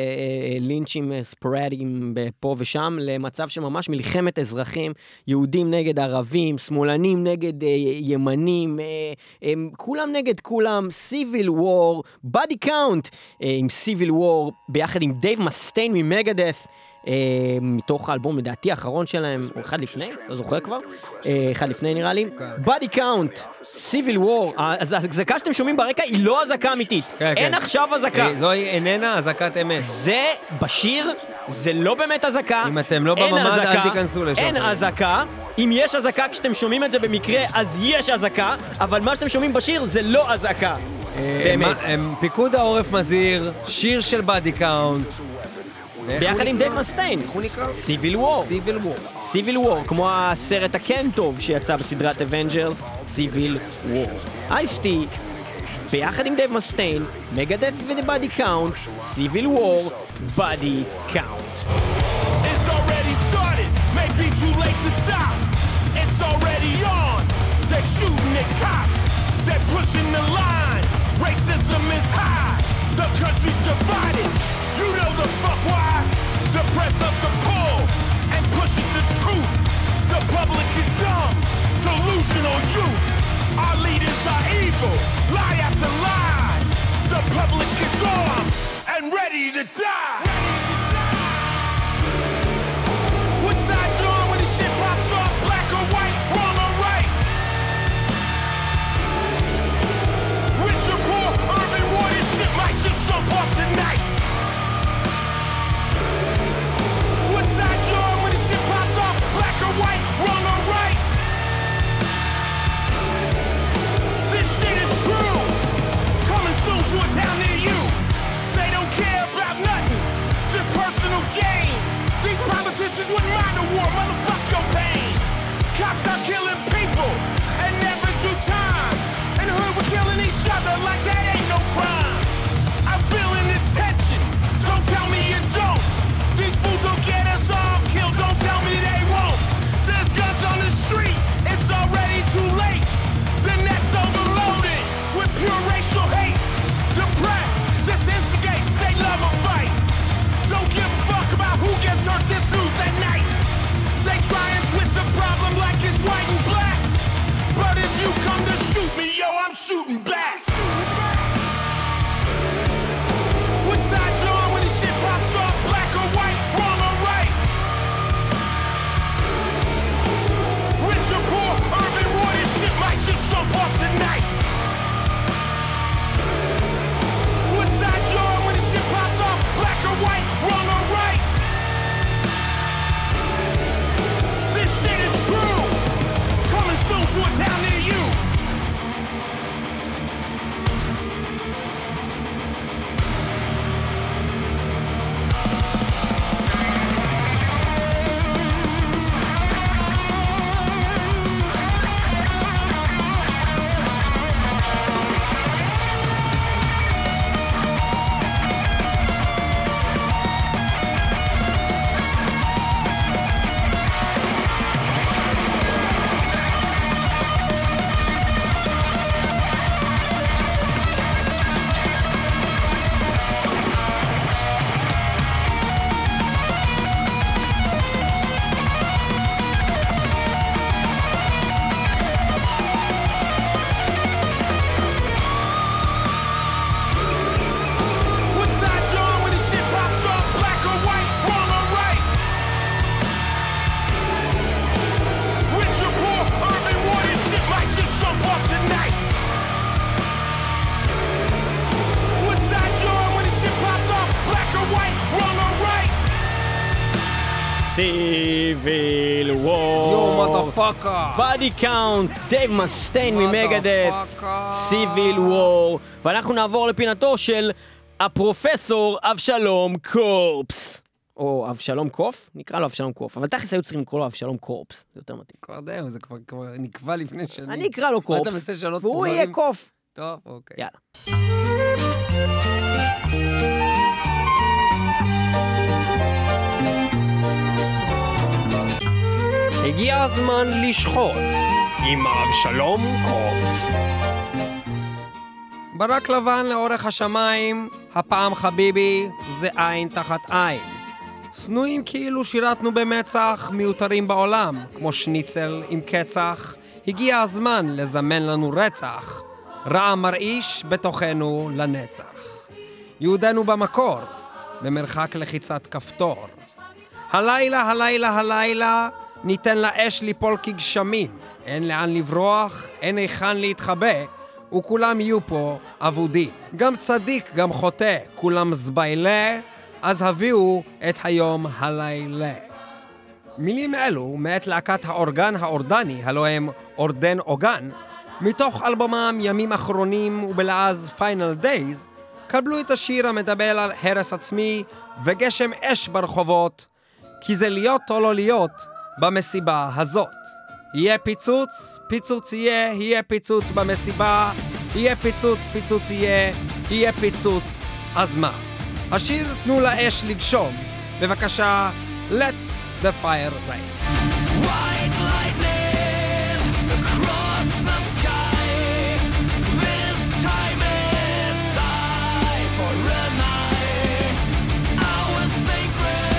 לינצ'ים ספרדים פה ושם, למצב שממש מלחמת אזרחים, יהודים נגד ערבים, שמאלנים נגד ימנים, כולם נגד כולם, Civil War, Body Count עם Civil War, ביחד עם דייב מסטיין ממגדת', מתוך האלבום, לדעתי, האחרון שלהם, או אחד לפני, לא זוכר כבר, אחד לפני נראה לי, Body Count, Civil War, אז הזקה שאתם שומעים ברקע היא לא הזקה אמיתית, אין עכשיו הזקה. זוהי איננה הזקת אמת. זה בשיר, זה לא באמת הזקה, אם אתם לא בממד, אל תיכנסו לשם. אין הזקה, אם יש הזקה כשאתם שומעים את זה במקרה, אז יש הזקה, אבל מה שאתם שומעים בשיר זה לא הזקה. באמת. פיקוד העורף מזהיר, שיר של Body Count, ביחד עם דייב מסטיין, סיביל וור, סיביל וור, כמו הסרט הכן טוב שיצא בסדרת אבנג'רס, סיביל וור. אייס-טי, ביחד עם דייב מסטיין, מגדת' ובאדי קאונט, סיביל וור, באדי קאונט. It's already started, may be too late to stop. It's already on, they're shooting at cops, they're pushing the line, racism is high, the country's divided. You know the fuck why? The press up the poll and pushes the truth. The public is dumb, delusional youth. Our leaders are evil, lie after lie. The public is armed and ready to die. What side you on when this shit pops off? Black or white, wrong or right? Rich or poor, urban war, this shit might just jump off tonight. White, wrong or right? This shit is true. Coming soon to a town near you. They don't care about nothing. Civil War, Yo motherfucker, Body Count, Dave Mustaine ממגדף, Civil War. ואנחנו נעבור לפינתו של הפרופסור אבשלום קורפס, או אבשלום קוף, נקרא לו אבשלום קוף, אבל תכלס היו צריכים לקרוא לו אבשלום קורפס, זה יותר מתאים. כבר דיום, זה כבר נקבע לפני שנים. אני אקרא לו קורפס, והוא יהיה קוף. טוב, אוקיי. יאללה. הגיע הזמן לשחוט עם אבשלום קוף. ברק לבן לאורך השמיים, הפעם חביבי זה עין תחת עין. סנויים כאילו שירתנו במצח, מיותרים בעולם, כמו שניצל עם קצח. הגיע הזמן לזמן לנו רצח, רע מרעיש בתוכנו לנצח. יהודנו במקור, במרחק לחיצת כפתור. הלילה, הלילה, הלילה, ניתן לאש ליפול כגשמים, אין לאן לברוח, אין היכן להתחבא, וכולם יהיו פה עבודים. גם צדיק, גם חוטא, כולם זביילה, אז הביאו את היום הלילה. מילים אלו מאת להקת האורגן האורדני, הלוא הם אורדן אורגן, מתוך אלבומם ימים אחרונים ובלעז Final Days, קבלו את השיר המדבר על הרס עצמי וגשם אש ברחובות, כי זה להיות או לא להיות, במסיבה הזאת. יהיה פיצוץ, פיצוץ יהיה, יהיה פיצוץ במסיבה, יהיה פיצוץ, פיצוץ יהיה, יהיה פיצוץ, אז מה? השיר תנו לאש לגשום, בבקשה, Let the Fire Rain. White lightning across the sky, this time it's I for a night, our sacred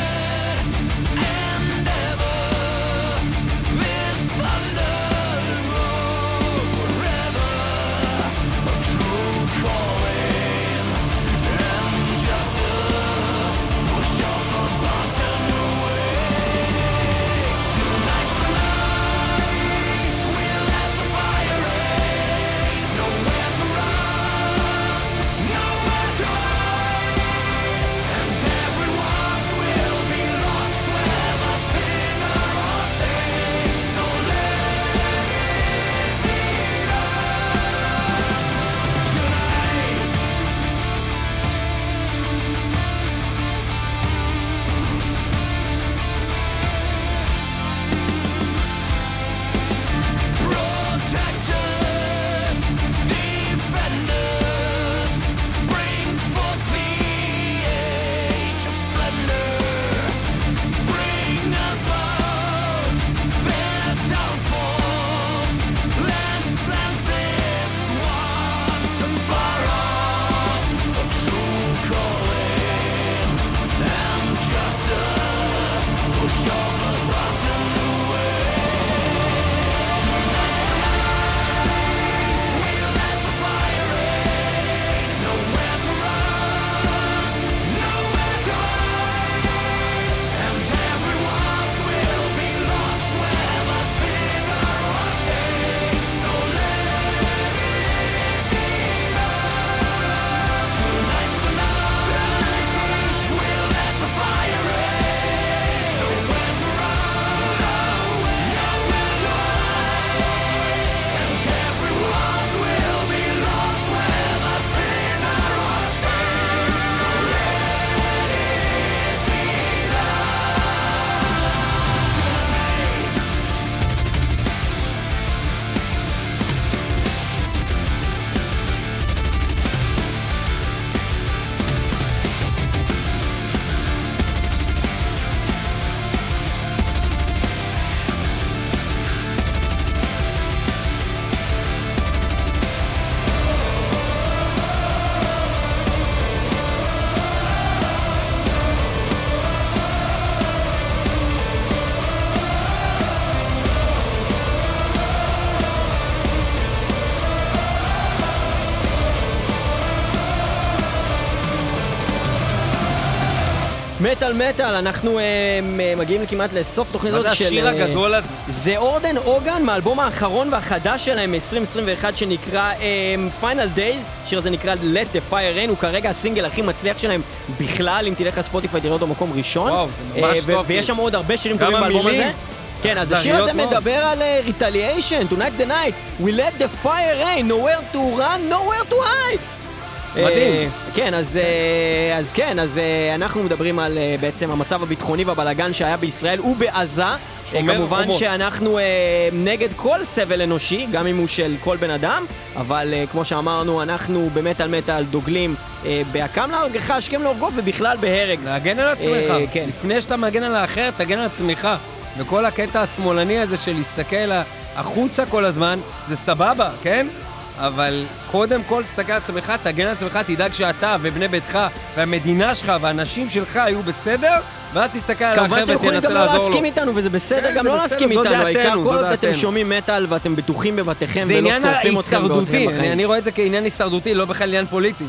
מטל מטל, אנחנו מגיעים כמעט לסוף תוכנית הזאת של... מה זה השיר הגדול הזה? זה אורדן אורגן, מהאלבום האחרון והחדש שלהם, 2021, שנקרא Final Days, שיר הזה נקרא Let the Fire Rain, הוא כרגע הסינגל הכי מצליח שלהם בכלל, אם תלך לספוטיפיי תראה אותו במקום ראשון. וואו, זה ממש טוב. ויש שם עוד הרבה שירים טובים באלבום הזה. כן, אז השיר הזה מדבר על Retaliation, Tonight's the Night, We let the fire rain, nowhere to run, nowhere to hide. מדהים. כן, אז כן, אז אנחנו מדברים על בעצם המצב הביטחוני והבלגן שהיה בישראל ובעזה. כמובן שאנחנו נגד כל סבל אנושי, גם אם הוא של כל בן אדם, אבל כמו שאמרנו, אנחנו במטל מטל דוגלים בהקם להרגך, השכם להורגוף ובכלל בהרג. להגן על עצמך. לפני שאתה מגן על האחר, תגן על עצמך. וכל הקטע השמאלני הזה של להסתכל החוצה כל הזמן, זה סבבה, כן? אבל קודם כל תסתכל על עצמך, תגן על עצמך, תדאג שאתה ובני ביתך והמדינה שלך והאנשים שלך היו בסדר, ואז תסתכל על החבר'ה ותנסה לעזור לו. כמובן שאתם יכולים גם לא להסכים איתנו, וזה בסדר גם לא להסכים איתנו. העיקר כל עוד אתם שומעים מטל ואתם בטוחים בבתיכם ולא שורפים אתכם באותכם בחיים. אני רואה את זה כעניין הישרדותי, לא בכלל עניין פוליטי.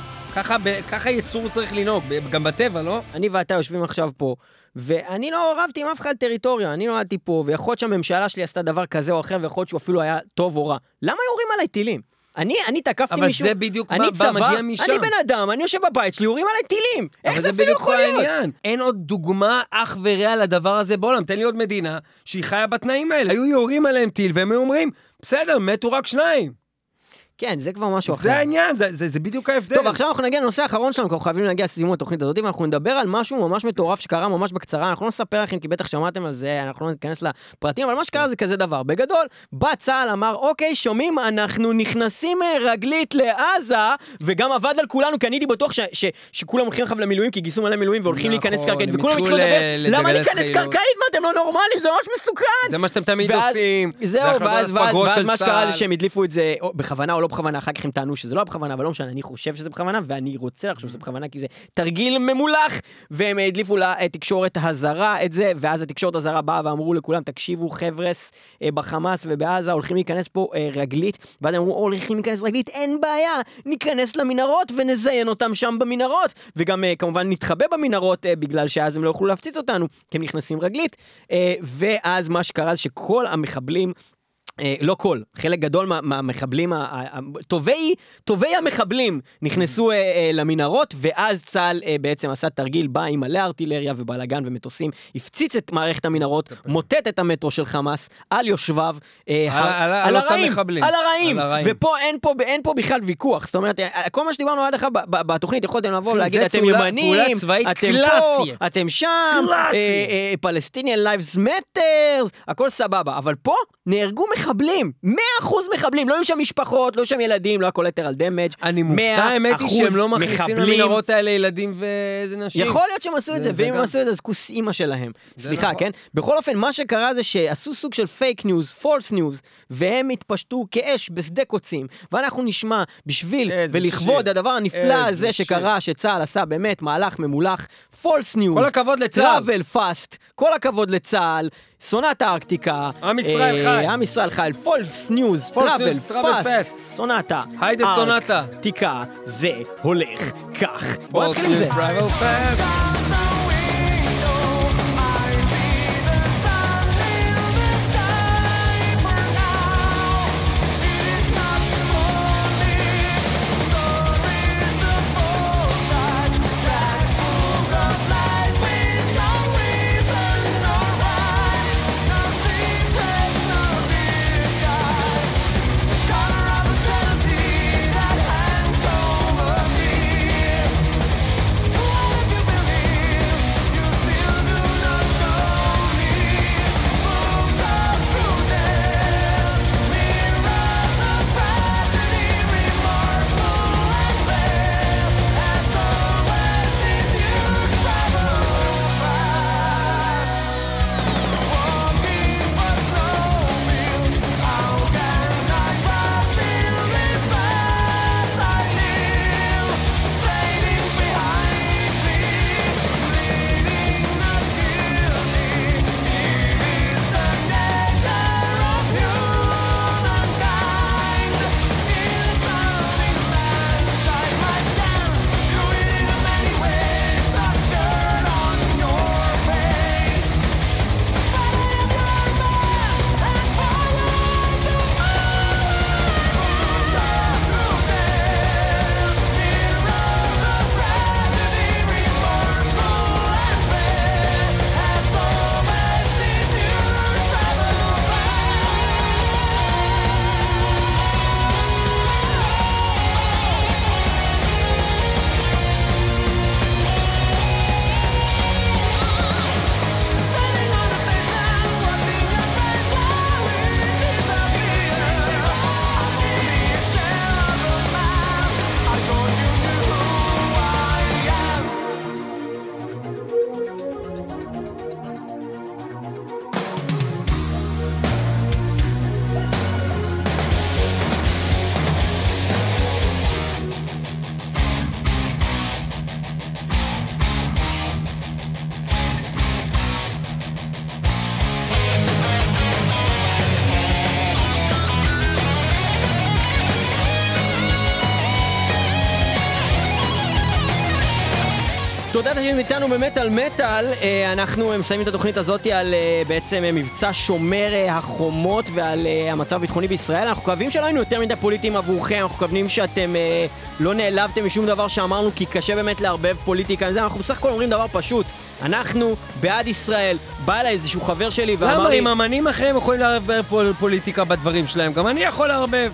ככה יצור צריך לנהוג, גם בטבע, לא? אני ואתה יושבים עכשיו פה. ואני לא עורבתי עם אף אחד טריטוריה, אני נועדתי פה, ויכול שהממשלה שלי עשתה דבר כזה או אחר, ויכול שהוא אפילו היה טוב או רע. למה יורים עליי טילים? אני תקפתי מישהו, אני צבא, אני בן אדם, אני יושב בבית שלי, יורים עליי טילים. איך זה אפילו יכול להיות? אין עוד דוגמה אך ורע לדבר הזה בעולם. תן לי עוד מדינה שהיא חיה בתנאים האלה. היו יורים עליהם טיל, והם אומרים, בסדר, מתו רק שניים. כן, זה כבר משהו אחר. זה העניין, זה בדיוק ההבדל. טוב, עכשיו אנחנו נגיע לנושא האחרון שלנו, כי אנחנו חייבים להגיע לסיום התוכנית הזאת, ואנחנו נדבר על משהו ממש מטורף שקרה ממש בקצרה, אנחנו לא נספר לכם, כי בטח שמעתם על זה, אנחנו לא נתכנס לפרטים, אבל מה שקרה זה כזה דבר. בגדול, בא צהל, אמר, אוקיי, שומעים, אנחנו נכנסים רגלית לעזה, וגם עבד על כולנו, כי אני הייתי בטוח שכולם הולכים לחב למילואים, כי גיסו מלא מילואים, והולכים להיכנס קרקעית, וכולם התחילו לדבר, למה להיכנס קרקעית? מה, אתם לא נורמלים, זה ממש מסוכן. זה מה שאתם תמיד עושים. זהו, ואז מה שקרה זה שהם הדליפו את זה בכוונה לא בכוונה, אחר כך הם טענו שזה לא בכוונה, אבל לא משנה, אני חושב שזה בכוונה, ואני רוצה לחשוב שזה בכוונה, כי זה תרגיל ממולח, והם הדליפו לתקשורת הזרה את זה, ואז התקשורת הזרה באה ואמרו לכולם, תקשיבו חבר'ס בחמאס ובעזה, הולכים להיכנס פה רגלית, ואז הם אמרו, הולכים להיכנס רגלית, אין בעיה, ניכנס למנהרות ונזיין אותם שם במנהרות, וגם כמובן נתחבא במנהרות, בגלל שאז הם לא יוכלו להפציץ אותנו, כי הם נכנסים רגלית, ואז מה שקרה שכל המחבלים לא כל, חלק גדול מהמחבלים, טובי המחבלים נכנסו למנהרות, ואז צהל בעצם עשה תרגיל, בא עם מלא ארטילריה ובלגן ומטוסים, הפציץ את מערכת המנהרות, מוטט את המטרו של חמאס, על יושביו, על הרעים, ופה אין פה בכלל ויכוח, זאת אומרת, כל מה שדיברנו עד אחד בתוכנית, יכולתם לבוא להגיד, אתם ימנים, אתם פה, אתם שם, פלסטיני לייבס מטרס, הכל סבבה, אבל פה נהרגו מחבלים, 100% מחבלים, לא היו שם משפחות, לא היו שם ילדים, לא היה קולטר על דמג'. אני מופתע, האמת היא שהם לא מכניסים למנהרות האלה ילדים ונשים. יכול להיות שהם עשו את זה, ואם הם עשו את זה, אז כוס אימא שלהם. סליחה, כן? בכל אופן, מה שקרה זה שעשו סוג של פייק ניוז, פולס ניוז, והם התפשטו כאש בשדה קוצים, ואנחנו נשמע בשביל ולכבוד הדבר הנפלא הזה שקרה, שצהל עשה באמת מהלך ממולח, פולס ניוז, כל הכבוד לצהל, טראבל פאסט, כל הכבוד לצהל, סונת הארקטיקה, עם ישראל חי, עם ישראל חי, פולס ניוז, טראבל פאסט, סונטה, ארקטיקה, זה הולך כך. בוא נתחיל עם זה. תודה שהם איתנו במטל מטל. אנחנו מסיימים את התוכנית הזאת על בעצם מבצע שומר החומות ועל המצב הביטחוני בישראל. אנחנו מקווים שלא היינו יותר מדי פוליטיים עבורכם, אנחנו מקווים שאתם לא נעלבתם משום דבר שאמרנו, כי קשה באמת לערבב פוליטיקה. אנחנו בסך הכל אומרים דבר פשוט, אנחנו בעד ישראל. בא אליי איזשהו חבר שלי ואמר לי... למה אם אמנים אחרים יכולים לערבב פוליטיקה בדברים שלהם, גם אני יכול לערבב.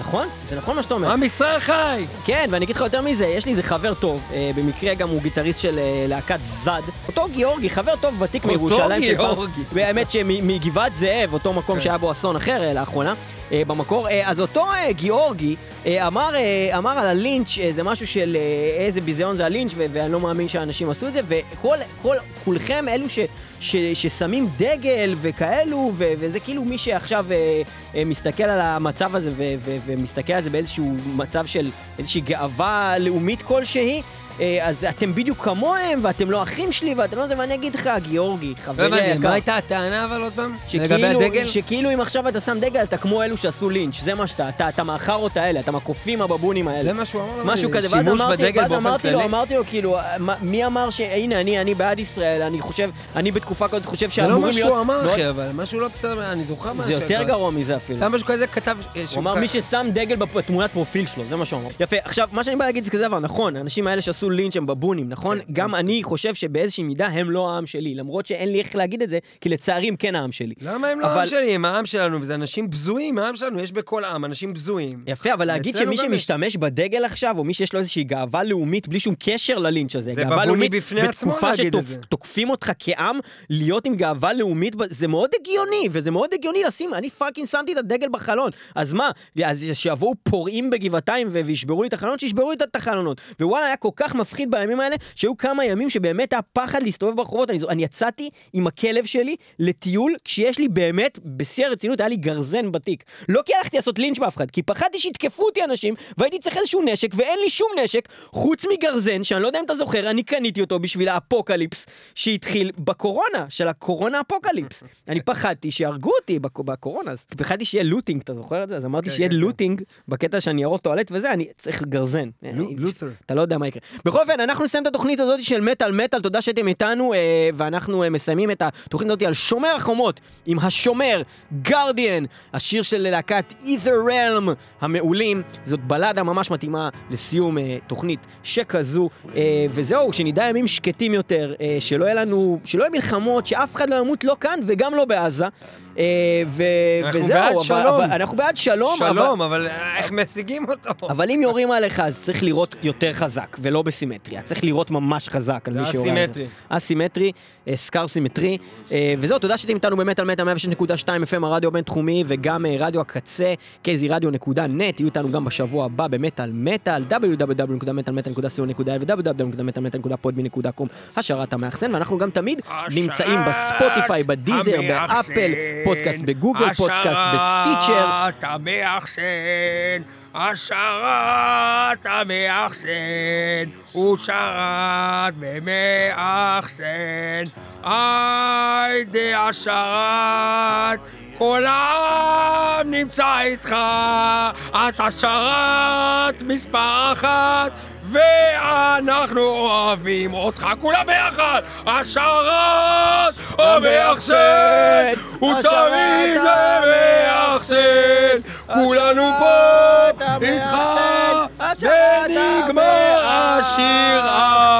נכון? זה נכון מה שאתה אומר. עם ישראל חי! כן, ואני אגיד לך יותר מזה, יש לי איזה חבר טוב, במקרה גם הוא גיטריסט של להקת ז'ד, אותו גיאורגי, חבר טוב ותיק מירושלים. אותו גיאורגי. באמת שמגבעת זאב, אותו מקום שהיה בו אסון אחר לאחרונה, במקור, אז אותו גיאורגי אמר על הלינץ' זה משהו של איזה ביזיון זה הלינץ' ואני לא מאמין שהאנשים עשו את זה, וכולכם אלו ששמים דגל וכאלו, וזה כאילו מי שעכשיו מסתכל על המצב הזה ומסתכל על זה באיזשהו מצב של איזושהי גאווה לאומית כלשהי, אז אתם בדיוק כמוהם, ואתם לא אחים שלי, ואתם לא זה, ואני אגיד לך, גיאורגי, חברי... מה הייתה הטענה אבל עוד פעם? לגבי הדגל? שכאילו אם עכשיו אתה שם דגל, אתה כמו אלו שעשו לינץ', זה מה שאתה, אתה מאחרות האלה, אתה מהקופים הבבונים האלה. זה משהו אמר, משהו כזה, ואז אמרתי לו, כאילו, מי אמר שהנה, אני בעד ישראל, אני חושב, אני בתקופה כזאת חושב שאמורים להיות... זה לא משהו אמר, אחי, אבל משהו לא בסדר, אני זוכר מה... זה יותר גרוע מזה אפילו. שם משהו כזה כתב... הוא אמר, מי ששם דגל בתמונת פרופיל שלו, זה מה שהוא אמר. יפה, עכשיו, מה שאני בא להגיד זה כזה, אבל נכון, האנשים האלה שעשו לינץ' הם בבונים, נכון? גם אני חושב שבאיזושהי מידה הם לא העם שלי, למרות שאין לי איך להגיד את זה, כי לצערי הם כן העם שלי. למה הם לא העם שלי? הם העם שלנו, וזה אנשים בזויים, העם שלנו, יש בכל עם, אנשים בזויים. יפה, אבל להגיד שמי שמשתמש בדגל עכשיו, או מי שיש לו איזושהי גאווה לאומית, בלי שום קשר ללינץ' הזה, זה בבוני בפני עצמו להגיד את זה. תוקפים אותך כעם, להיות עם גאווה לאומית, זה מאוד הגיוני, וזה מאוד הגיוני לשים, אני פאקינג שמתי את הדגל בחלון, אז מה? אז שיבואו פורעים בגבעתיים וישברו לי את החלונות, שישברו לי את החלונות. ווואלה, היה כל כך מפחיד בימים האלה, שהיו כמה ימים שבאמת הפחד להסתובב ברחובות. אני יצאתי עם הכלב שלי לטיול, כשיש לי באמת, בשיא הרצינות, היה לי גרזן בתיק. לא כי הלכתי לעשות לינץ' באף אחד, כי פחדתי שיתקפו אותי אנשים, והייתי צריך איזשהו נשק, ואין לי שום נשק, חוץ מגרזן, שאני לא יודע אם אתה זוכר, אני קניתי אותו בשביל האפוקליפס, שהתחיל בקורונה, של הקורונה אפוקליפס. אני פחדתי שיהרגו אותי בקורונה, אז פחדתי שיהיה לוטינג, אתה זוכר את זה? אז אמרתי שיהיה לוטינג, בקטע שאני ארוך טואלט וזה, אני צריך גרזן. אתה לא יודע מה יקרה. בכל אופן, אנחנו נסיים את התוכנית הזאת של מטל-מטל, תודה שאתם איתנו, ואנחנו מסיימים את התוכנית הזאת על שומר החומות, עם השומר, גרדיאן, השיר של להקת אית'ר רלם, המעולים, זאת בלדה ממש מתאימה לסיום תוכנית שכזו, וזהו, שנדע ימים שקטים יותר, שלא יהיה לנו, שלא יהיה מלחמות, שאף אחד לא ימות לא כאן וגם לא בעזה, וזהו, אנחנו בעד שלום, שלום, אבל איך משיגים אותו? אבל אם יורים עליך, אז צריך לראות יותר חזק, ולא בסימטריה, צריך לראות ממש חזק על מי שיורה. זה אסימטרי. אסימטרי, סקר סימטרי, וזהו, תודה שאתם איתנו באמת על מטא 106.2 FM, הרדיו הבינתחומי, וגם רדיו הקצה, kzradio.net, יהיו איתנו גם בשבוע הבא באמת על מטא, www.metalmetal.co.il ו-www.metalmetal.podme.com, השרת המאחסן, ואנחנו גם תמיד נמצאים בספוטיפיי, בדיזר, באפל פודקאסט, בגוגל פודקאסט, בסטיצ'ר. השרת המאחסן, השרת המאחסן, הוא שרת ומאחסן, היידי השרת, כל העם נמצא איתך, אתה שרת מספר אחת, ואנחנו אוהבים אותך כולם ביחד. השרת המאחסן, הוא תמיד המאחסן, כולנו פה איתך ונגמר השירה.